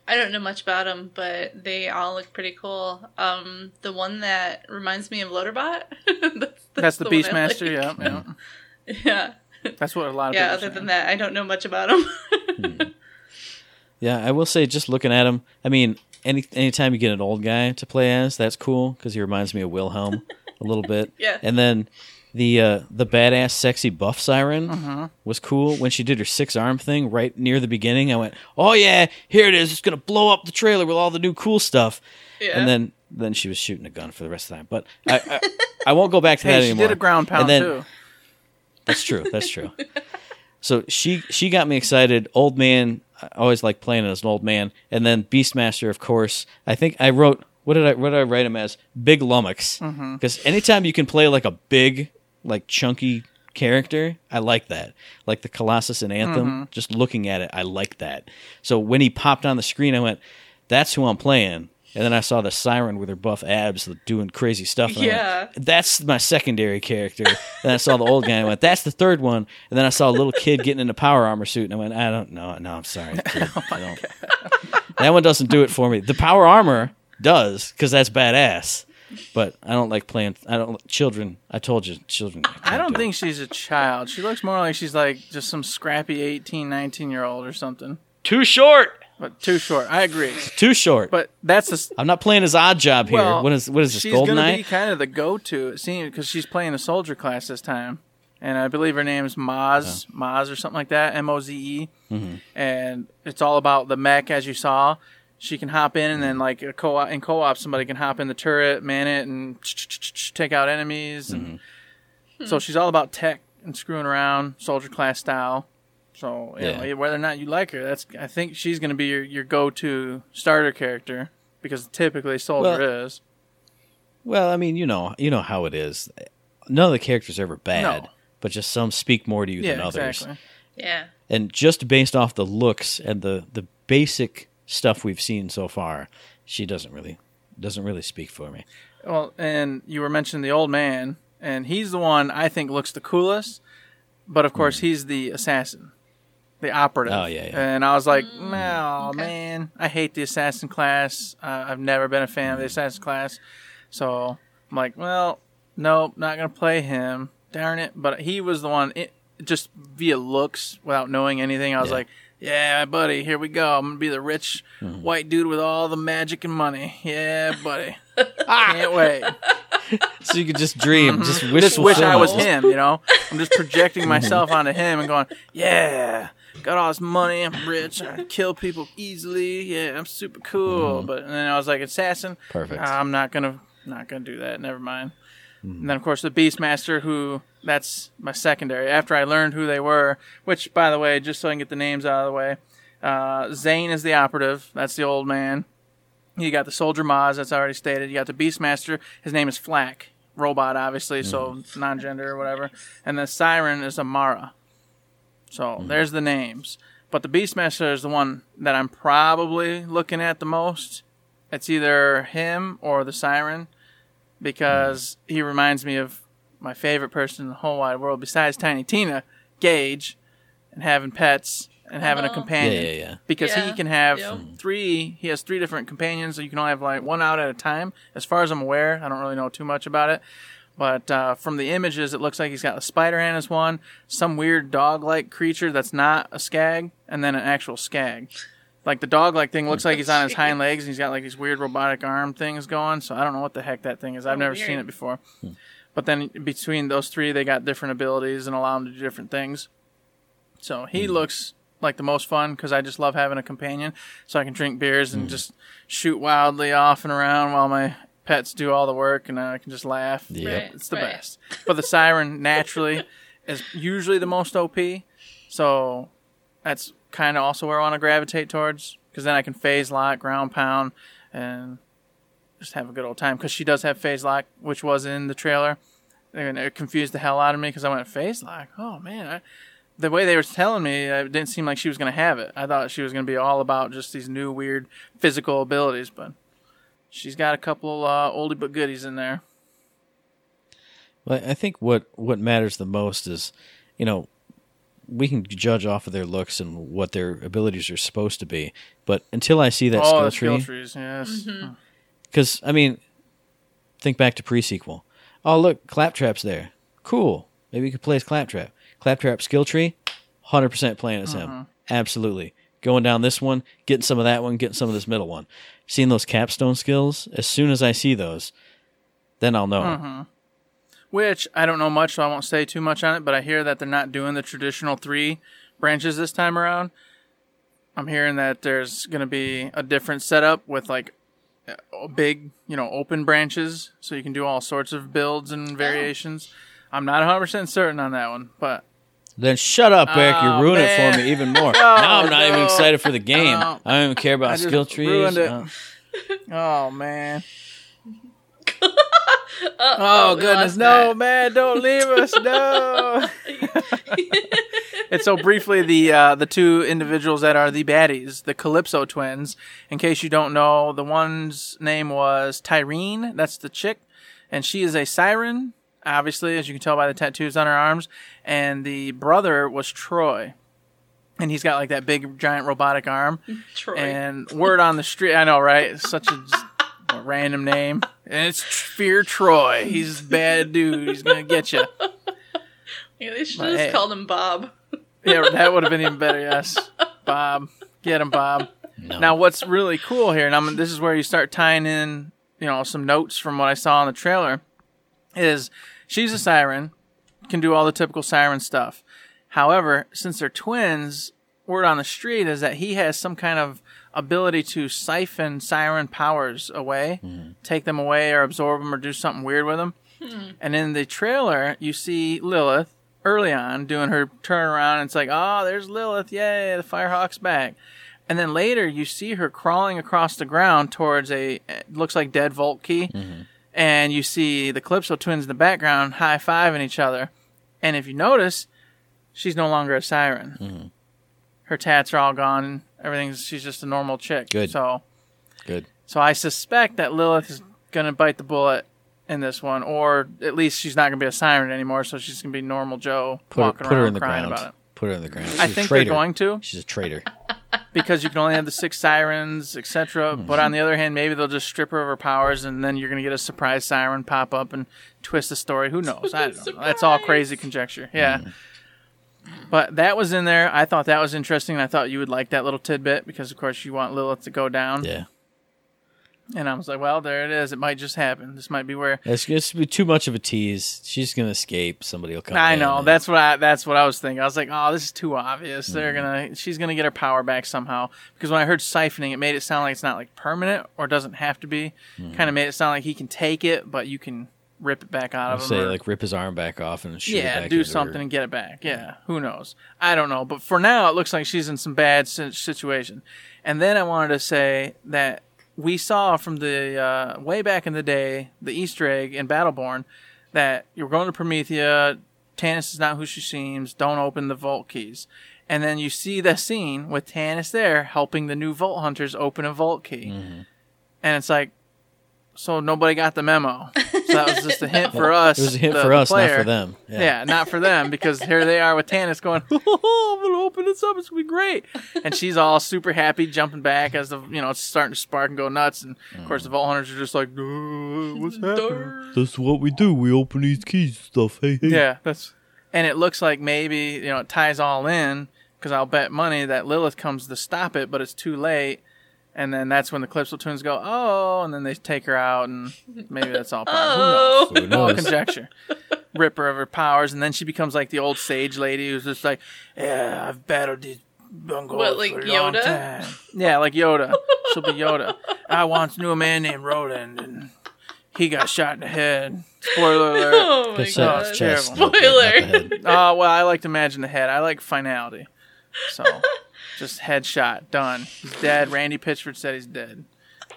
I don't know much about them, but they all look pretty cool. Um, the one that reminds me of Loaderbot. that's, that's, that's the, the Beastmaster, like. yeah. Yeah. yeah. That's what a lot of yeah, people other saying. Than that, I don't know much about them. hmm. Yeah, I will say, just looking at him, I mean, any anytime you get an old guy to play as, that's cool, because he reminds me of Wilhelm a little bit. yeah. And then the uh, the badass, sexy buff siren uh-huh. was cool. When she did her six-arm thing right near the beginning, I went, oh yeah, here it is. It's going to blow up the trailer with all the new cool stuff. Yeah. And then, then she was shooting a gun for the rest of the time. But I, I, I won't go back to hey, that she anymore. She did a ground pound, and then, too. That's true. That's true. So she she got me excited. Old man, I always like playing as an old man. And then Beastmaster, of course. I think I wrote, what did I what did I write him as? Big Lummox. Because mm-hmm. anytime you can play like a big, like chunky character, I like that. Like the Colossus in Anthem, mm-hmm. just looking at it, I like that. So when he popped on the screen, I went, that's who I'm playing. And then I saw the siren with her buff abs doing crazy stuff. And yeah. Went, that's my secondary character. Then I saw the old guy and I went, that's the third one. And then I saw a little kid getting in a power armor suit. And I went, I don't know. No, I'm sorry. Oh I don't. That one doesn't do it for me. The power armor does, because that's badass. But I don't like playing. I don't. Children. I told you, children. I don't do think it. She's a child. She looks more like she's like just some scrappy eighteen, nineteen year old or something. Too short. But too short. I agree. Too short. But that's a, I'm not playing his odd job here. Well, what is what is this, Goldeneye? She's going to be kind of the go-to, it seems, because she's playing the soldier class this time, and I believe her name is Moze, oh. Moze or something like that, M O Z E, mm-hmm. and it's all about the mech, as you saw. She can hop in, and then like a co-op, in co-op, somebody can hop in the turret, man it, and take out enemies. And mm-hmm. so she's all about tech and screwing around, soldier class style. So you yeah. know, whether or not you like her, that's I think she's going to be your, your go-to starter character, because typically soldier well, is. Well, I mean, you know, you know how it is. None of the characters are ever bad, no. but just some speak more to you yeah, than others. Exactly. Yeah. And just based off the looks and the, the basic stuff we've seen so far, she doesn't really doesn't really speak for me. Well, and you were mentioning the old man, and he's the one I think looks the coolest, but of course mm. he's the assassin. The operative. Oh, yeah, yeah. And I was like, mm, no, okay. man, I hate the assassin class. Uh, I've never been a fan mm. of the assassin class. So I'm like, well, nope, not going to play him. Darn it. But he was the one, it, just via looks, without knowing anything, I was yeah. like, yeah, buddy, here we go. I'm going to be the rich mm. white dude with all the magic and money. Yeah, buddy. Can't wait. So you could just dream, mm-hmm. just wish, just wish I was him, you know? I'm just projecting myself onto him and going, yeah. Got all this money, I'm rich, I kill people easily, yeah, I'm super cool. Mm-hmm. But and then I was like, assassin, perfect. I'm not gonna not gonna do that, never mind. Mm-hmm. And then of course the Beastmaster, who that's my secondary, after I learned who they were, which by the way, just so I can get the names out of the way, uh, Zane is the operative, that's the old man. You got the soldier Moze, that's already stated, you got the Beastmaster, his name is Flack, robot obviously, mm-hmm. so non gender or whatever. And the siren is Amara. So mm-hmm. there's the names. But the Beastmaster is the one that I'm probably looking at the most. It's either him or the siren, because mm-hmm. he reminds me of my favorite person in the whole wide world besides Tiny Tina, Gage, and having pets and having uh-huh. a companion. Yeah, yeah, yeah. Because yeah. he can have yep. three, he has three different companions, so you can only have like one out at a time. As far as I'm aware, I don't really know too much about it. But uh, from the images, it looks like he's got a spider hand as one, some weird dog-like creature that's not a skag, and then an actual skag. Like, the dog-like thing looks like he's on his hind legs, and he's got, like, these weird robotic arm things going. So I don't know what the heck that thing is. I've oh, never weird. seen it before. Hmm. But then between those three, they got different abilities and allow them to do different things. So he hmm. looks like the most fun, because I just love having a companion. So I can drink beers and hmm. just shoot wildly off and around while my pets do all the work, and I can just laugh. Yep. Right, it's the right. best. But the siren, naturally, is usually the most O P. So that's kind of also where I want to gravitate towards, because then I can phase lock, ground pound, and just have a good old time, because she does have phase lock, which was in the trailer, and it confused the hell out of me, because I went, phase lock? Oh man, I, the way they were telling me, it didn't seem like she was going to have it. I thought she was going to be all about just these new weird physical abilities, but she's got a couple uh, oldie but goodies in there. Well, I think what, what matters the most is, you know, we can judge off of their looks and what their abilities are supposed to be, but until I see that oh, skill, skill tree, trees, yes. Because mm-hmm. I mean, think back to pre-sequel. Oh, look, Claptrap's there. Cool. Maybe you could play as Claptrap. Claptrap skill tree, one hundred percent playing as mm-hmm. him. Absolutely. Going down this one, getting some of that one, getting some of this middle one. Seeing those capstone skills, as soon as I see those, then I'll know. Mm-hmm. Which, I don't know much, so I won't say too much on it, but I hear that they're not doing the traditional three branches this time around. I'm hearing that there's going to be a different setup with, like, big, you know, open branches, so you can do all sorts of builds and variations. I'm not one hundred percent certain on that one, but... Then shut up, Eric. Oh, you ruined man. it for me even more. no, now I'm not no. even excited for the game. No. I don't even care about I skill trees. Ruined it. Oh. oh, man. Uh-oh, oh goodness, no that. man, don't leave us, no. And so briefly, the uh, the two individuals that are the baddies, the Calypso twins, in case you don't know, the one's name was Tyrene, that's the chick, and she is a siren, obviously, as you can tell by the tattoos on her arms, and the brother was Troy. And he's got like that big giant robotic arm. Troy. And word on the street, I know, right? Such a A random name, and it's Fear Troy. He's a bad dude. He's gonna get you. Yeah, they should but, just hey. call him Bob. Yeah, that would have been even better. Yes, Bob, get him, Bob. No. Now, what's really cool here, and I'm this is where you start tying in, you know, some notes from what I saw in the trailer. Is she's a siren, can do all the typical siren stuff. However, since they're twins, word on the street is that he has some kind of ability to siphon siren powers away, mm. take them away or absorb them or do something weird with them. Mm. And in the trailer, you see Lilith early on doing her turnaround. And it's like, oh, there's Lilith. Yay, the Firehawk's back. And then later, you see her crawling across the ground towards a, it looks like dead Volt Key. Mm-hmm. And you see the Calypso twins in the background high-fiving each other. And if you notice, she's no longer a siren. Mm-hmm. Her tats are all gone. Everything's. She's just a normal chick. Good. So, good. So I suspect that Lilith is gonna bite the bullet in this one, or at least she's not gonna be a siren anymore. So she's gonna be normal Joe put walking her, put around her in the crying ground. about it. Put her in the ground. She's I think they're going to. She's a traitor. Because you can only have the six sirens, et cetera. Mm-hmm. But on the other hand, maybe they'll just strip her of her powers, and then you're gonna get a surprise siren pop up and twist the story. Who knows? I don't know. Surprise. That's all crazy conjecture. Yeah. Mm. But that was in there. I thought that was interesting. And I thought you would like that little tidbit because, of course, you want Lilith to go down. Yeah. And I was like, well, there it is. It might just happen. This might be where it's going to be too much of a tease. She's going to escape. Somebody will come. I know. And... That's what I. That's what I was thinking. I was like, oh, this is too obvious. Mm-hmm. They're gonna. She's going to get her power back somehow. Because when I heard siphoning, it made it sound like it's not like permanent or doesn't have to be. Mm-hmm. Kind of made it sound like he can take it, but you can rip it back out I'll of him. Say, or, like, rip his arm back off and shoot yeah, it back do something her. and get it back. Yeah, who knows? I don't know. But for now, it looks like she's in some bad situation. And then I wanted to say that we saw from the uh, way back in the day, the Easter egg in Battleborn, that you're going to Promethea, Tannis is not who she seems, don't open the Volt Keys. And then you see the scene with Tannis there helping the new Volt Hunters open a Volt Key. Mm-hmm. And it's like, so nobody got the memo. So that was just a hint for us. It was a hint the, for the us, player. Not for them. Yeah. yeah, not for them, because here they are with Tannis going, oh, I'm going to open this up. It's going to be great. And she's all super happy, jumping back as the you know it's starting to spark and go nuts. And, of course, the Vault Hunters are just like, what's happening? That's what we do. We open these keys and stuff. Hey, hey. Yeah, that's... And it looks like maybe, you know, it ties all in, because I'll bet money that Lilith comes to stop it, but it's too late. And then that's when the Calypso twins go, oh, and then they take her out, and maybe that's all part oh. Who knows? So all conjecture. Rip her of her powers, and then she becomes like the old sage lady who's just like, yeah, I've battled these bungalows what, like for a Yoda? Long time. Yeah, like Yoda. She'll be Yoda. I once knew a man named Roland, and he got shot in the head. Spoiler alert. Oh, my God. It's terrible. Spoiler. Oh, well, I like to imagine the head. I like finality. So... Just headshot, done. He's dead. Randy Pitchford said he's dead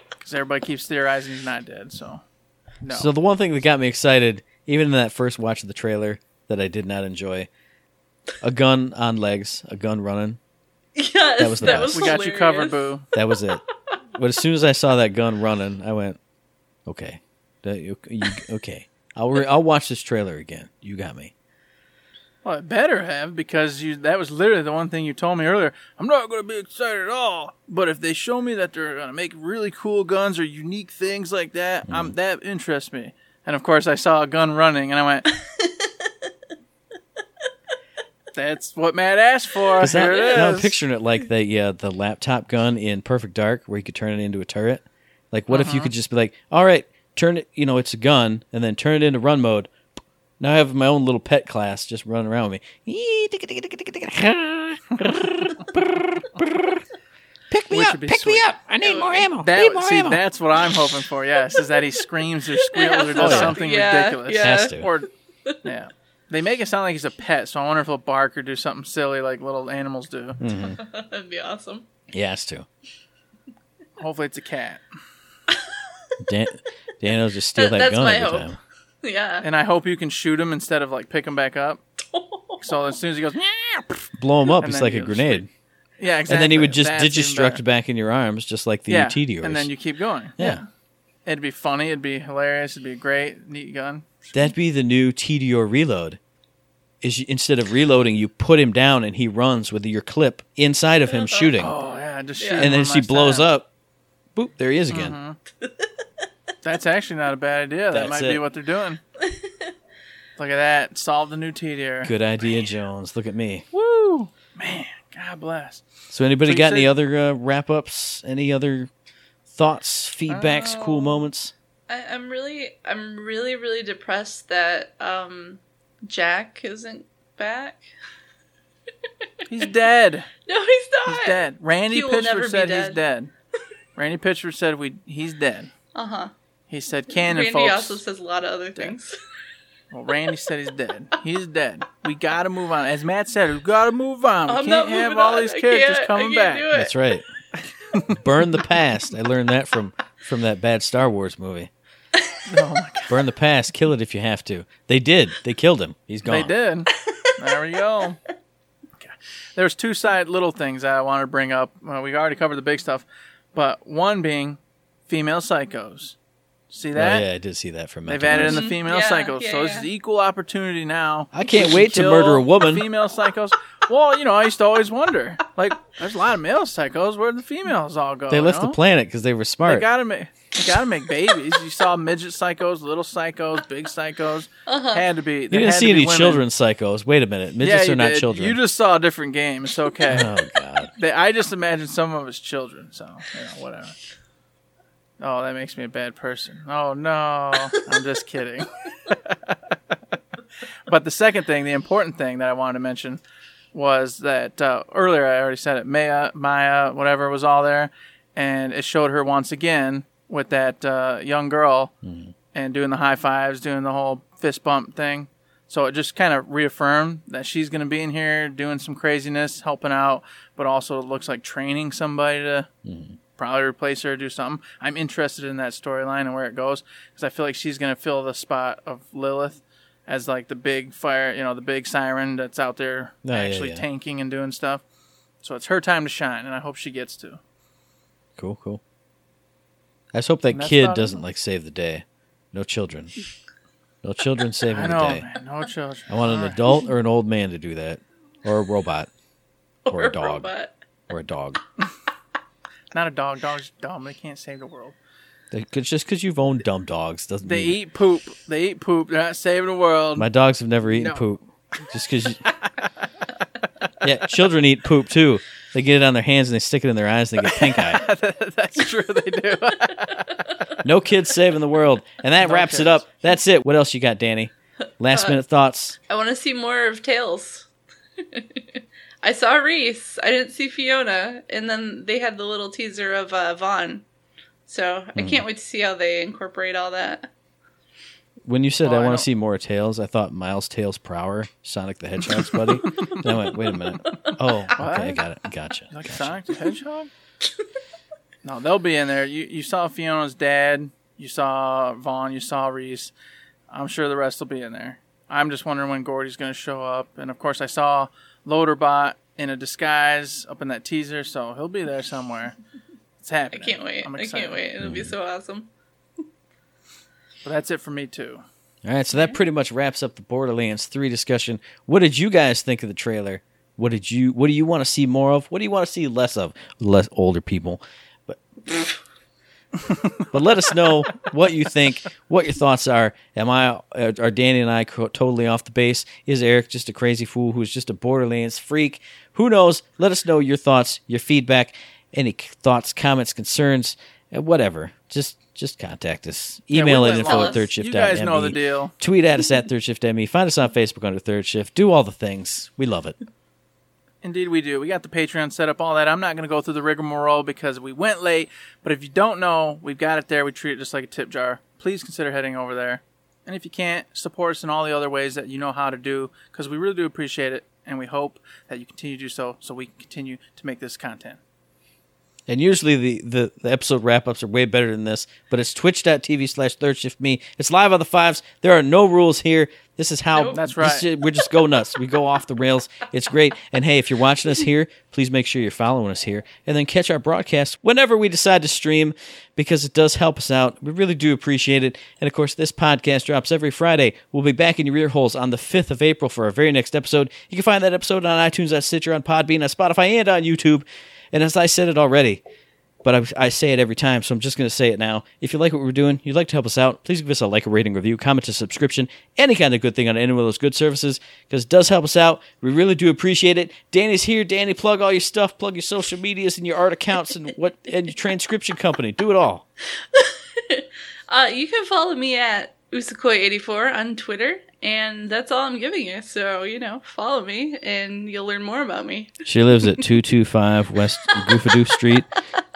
because everybody keeps theorizing he's not dead. So, no. So the one thing that got me excited, even in that first watch of the trailer, that I did not enjoy, a gun on legs, a gun running. Yes, that was the that best. Was we got you covered, boo. That was it. But as soon as I saw that gun running, I went, "Okay, you, you, okay, I'll re- I'll watch this trailer again. You got me." Well, it better have, because you, that was literally the one thing you told me earlier. I'm not going to be excited at all, but if they show me that they're going to make really cool guns or unique things like that, mm. I'm, that interests me. And, of course, I saw a gun running, and I went, that's what Matt asked for. Here it is. Now I'm picturing it like the, uh, the laptop gun in Perfect Dark, where you could turn it into a turret. Like, what uh-huh. if you could just be like, all right, turn it, you know, it's a gun, and then turn it into run mode. Now I have my own little pet class just running around with me. Pick me up! Pick sweet. me up! I need more ammo! That, need more see, ammo! That's what I'm hoping for, yes, is that he screams or squeals or does oh, something yeah. ridiculous. Yeah. Has to. Or, yeah. They make it sound like he's a pet, so I wonder if he'll bark or do something silly like little animals do. Mm-hmm. That'd be awesome. Yeah, has to. Hopefully it's a cat. Dan- Daniel's just steal that, that gun every hope. time. Yeah. And I hope you can shoot him instead of, like, pick him back up. So as soon as he goes... Blow him up. It's like a grenade. Shoot. Yeah, exactly. And then he would just That's digistruct back in your arms, just like the yeah. U T D yours. And then you keep going. Yeah. yeah. It'd be funny. It'd be hilarious. It'd be a great, neat gun. That'd be the new T D R reload. Is you, instead of reloading, you put him down and he runs with your clip inside of him shooting. Oh, yeah. Just shoot yeah. And then she blows time. up. Boop, there he is again. Mm-hmm. That's actually not a bad idea. That That's might it. be what they're doing. Look at that. Solve the new T D R. Good idea, man. Jones. Look at me. Woo! Man, God bless. So anybody so got said, any other uh, wrap-ups? Any other thoughts, feedbacks, cool moments? I, I'm really, I'm really, really depressed that um, Jack isn't back. He's dead. No, he's not. He's dead. Randy Pitchford said dead. he's dead. Randy Pitchford said we he's dead. Uh-huh. He said, "Cannon, Randy folks." Randy also says a lot of other things. Well, Randy said he's dead. He's dead. We gotta move on. As Matt said, we gotta move on. We I'm can't have on. all these characters coming back. That's right. Burn the past. I learned that from from that bad Star Wars movie. Oh my God. Burn the past. Kill it if you have to. They did. They killed him. He's gone. They did. There we go. Okay. There's two side little things I wanted to bring up. Well, we already covered the big stuff, but one being female psychos. See that? Oh, yeah, I did see that from Mental They've added Mars. in the female yeah, psychos, yeah, so yeah. this is equal opportunity now. I can't wait to murder a woman. Female psychos. Well, you know, I used to always wonder. Like, there's a lot of male psychos. Where did the females all go? They left you know? the planet because they were smart. They gotta make, they gotta make babies. You saw midget psychos, little psychos, big psychos. Uh-huh. Had to be. You didn't see any women. children psychos. Wait a minute, midgets yeah, are not did. children. You just saw a different game. It's okay. Oh God. They, I just imagined some of us children. So you know, whatever. Oh, that makes me a bad person. Oh, no. I'm just kidding. But the second thing, the important thing that I wanted to mention was that uh, earlier I already said it, Maya, Maya, whatever was all there. And it showed her once again with that uh, young girl mm. and doing the high fives, doing the whole fist bump thing. So it just kind of reaffirmed that she's going to be in here doing some craziness, helping out, but also it looks like training somebody to... Mm. Probably replace her or do something. I'm interested in that storyline and where it goes because I feel like she's going to fill the spot of Lilith as like the big fire, you know, the big siren that's out there oh, actually yeah, yeah. tanking and doing stuff. So it's her time to shine, and I hope she gets to. Cool, cool. I just hope that kid doesn't like save the day. No children. No children saving I know, the day. Man, no children. I want an adult or an old man to do that. Or a robot. Or, or a dog. Robot. Or a dog. Not a dog. Dogs are dumb. They can't save the world. They could, just because you've owned dumb dogs doesn't they mean... They eat poop. They eat poop. They're not saving the world. My dogs have never eaten no. poop. Just because you... Yeah, children eat poop, too. They get it on their hands and they stick it in their eyes and they get pink eye. That's true, they do. No kids saving the world. And that no wraps kids. It up. That's it. What else you got, Danny? Last uh, minute thoughts. I want to see more of Tails. I saw Reese. I didn't see Fiona. And then they had the little teaser of uh, Vaughn. So I mm. can't wait to see how they incorporate all that. When you said oh, I, I want don't... to see more Tails, I thought Miles Tails Prower, Sonic the Hedgehog's buddy. Then I went, wait a minute. Oh, okay, what? I got it. Gotcha. Like gotcha. Sonic the Hedgehog? No, they'll be in there. You you saw Fiona's dad. You saw Vaughn. You saw Reese. I'm sure the rest will be in there. I'm just wondering when Gordy's going to show up. And, of course, I saw Loaderbot in a disguise up in that teaser, so he'll be there somewhere. It's happening. I can't wait. I'm excited. I can't wait. It'll be so awesome. But that's it for me, too. All right, so that pretty much wraps up the Borderlands three discussion. What did you guys think of the trailer? What did you? What do you want to see more of? What do you want to see less of? Less older people. But, but let us know what you think, what your thoughts are. Am I? Are Danny and I totally off the base? Is Eric just a crazy fool who's just a Borderlands freak? Who knows? Let us know your thoughts, your feedback, any thoughts, comments, concerns, whatever. Just... Just contact us. Email yeah, it info at third shift dot me. You guys know the deal. Tweet at us at third shift dot me. Find us on Facebook under Third Shift. Do all the things. We love it. Indeed we do. We got the Patreon set up, all that. I'm not going to go through the rigmarole because we went late. But if you don't know, we've got it there. We treat it just like a tip jar. Please consider heading over there. And if you can't, support us in all the other ways that you know how to do because we really do appreciate it. And we hope that you continue to do so so we can continue to make this content. And usually the, the, the episode wrap-ups are way better than this, but it's twitch dot t v slash third shift me. It's live on the fives. There are no rules here. This is how nope, that's right. We just go nuts. We go off the rails. It's great. And, hey, if you're watching us here, please make sure you're following us here. And then catch our broadcast whenever we decide to stream because it does help us out. We really do appreciate it. And, of course, this podcast drops every Friday. We'll be back in your ear holes on the fifth of April for our very next episode. You can find that episode on iTunes, on Stitcher, on Podbean, on Spotify, and on YouTube. And as I said it already, but I, I say it every time, so I'm just going to say it now. If you like what we're doing, you'd like to help us out, please give us a like, a rating, review, comment, a subscription, any kind of good thing on any of those good services, because it does help us out. We really do appreciate it. Danny's here. Danny, plug all your stuff. Plug your social medias and your art accounts and what and your transcription company. Do it all. uh, you can follow me at Usakoi eighty-four on Twitter. And that's all I'm giving you. So, you know, follow me and you'll learn more about me. She lives at two twenty-five West Goofadoof Street,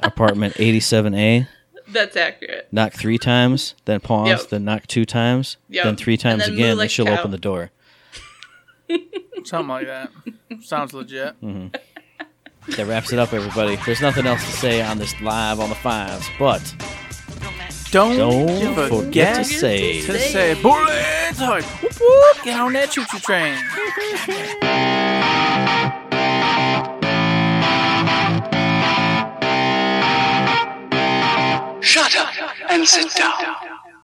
apartment eighty-seven A. That's accurate. Knock three times, then pause, yep. Then knock two times, yep. Then three times and then again, like and she'll cow. Open the door. Something like that. Sounds legit. Mm-hmm. That wraps it up, everybody. There's nothing else to say on this live on the fives, but... Don't, Don't forget, forget to say, to say, Borderlands hard. Whoop, whoop, get on that choo-choo train. Shut up and sit down.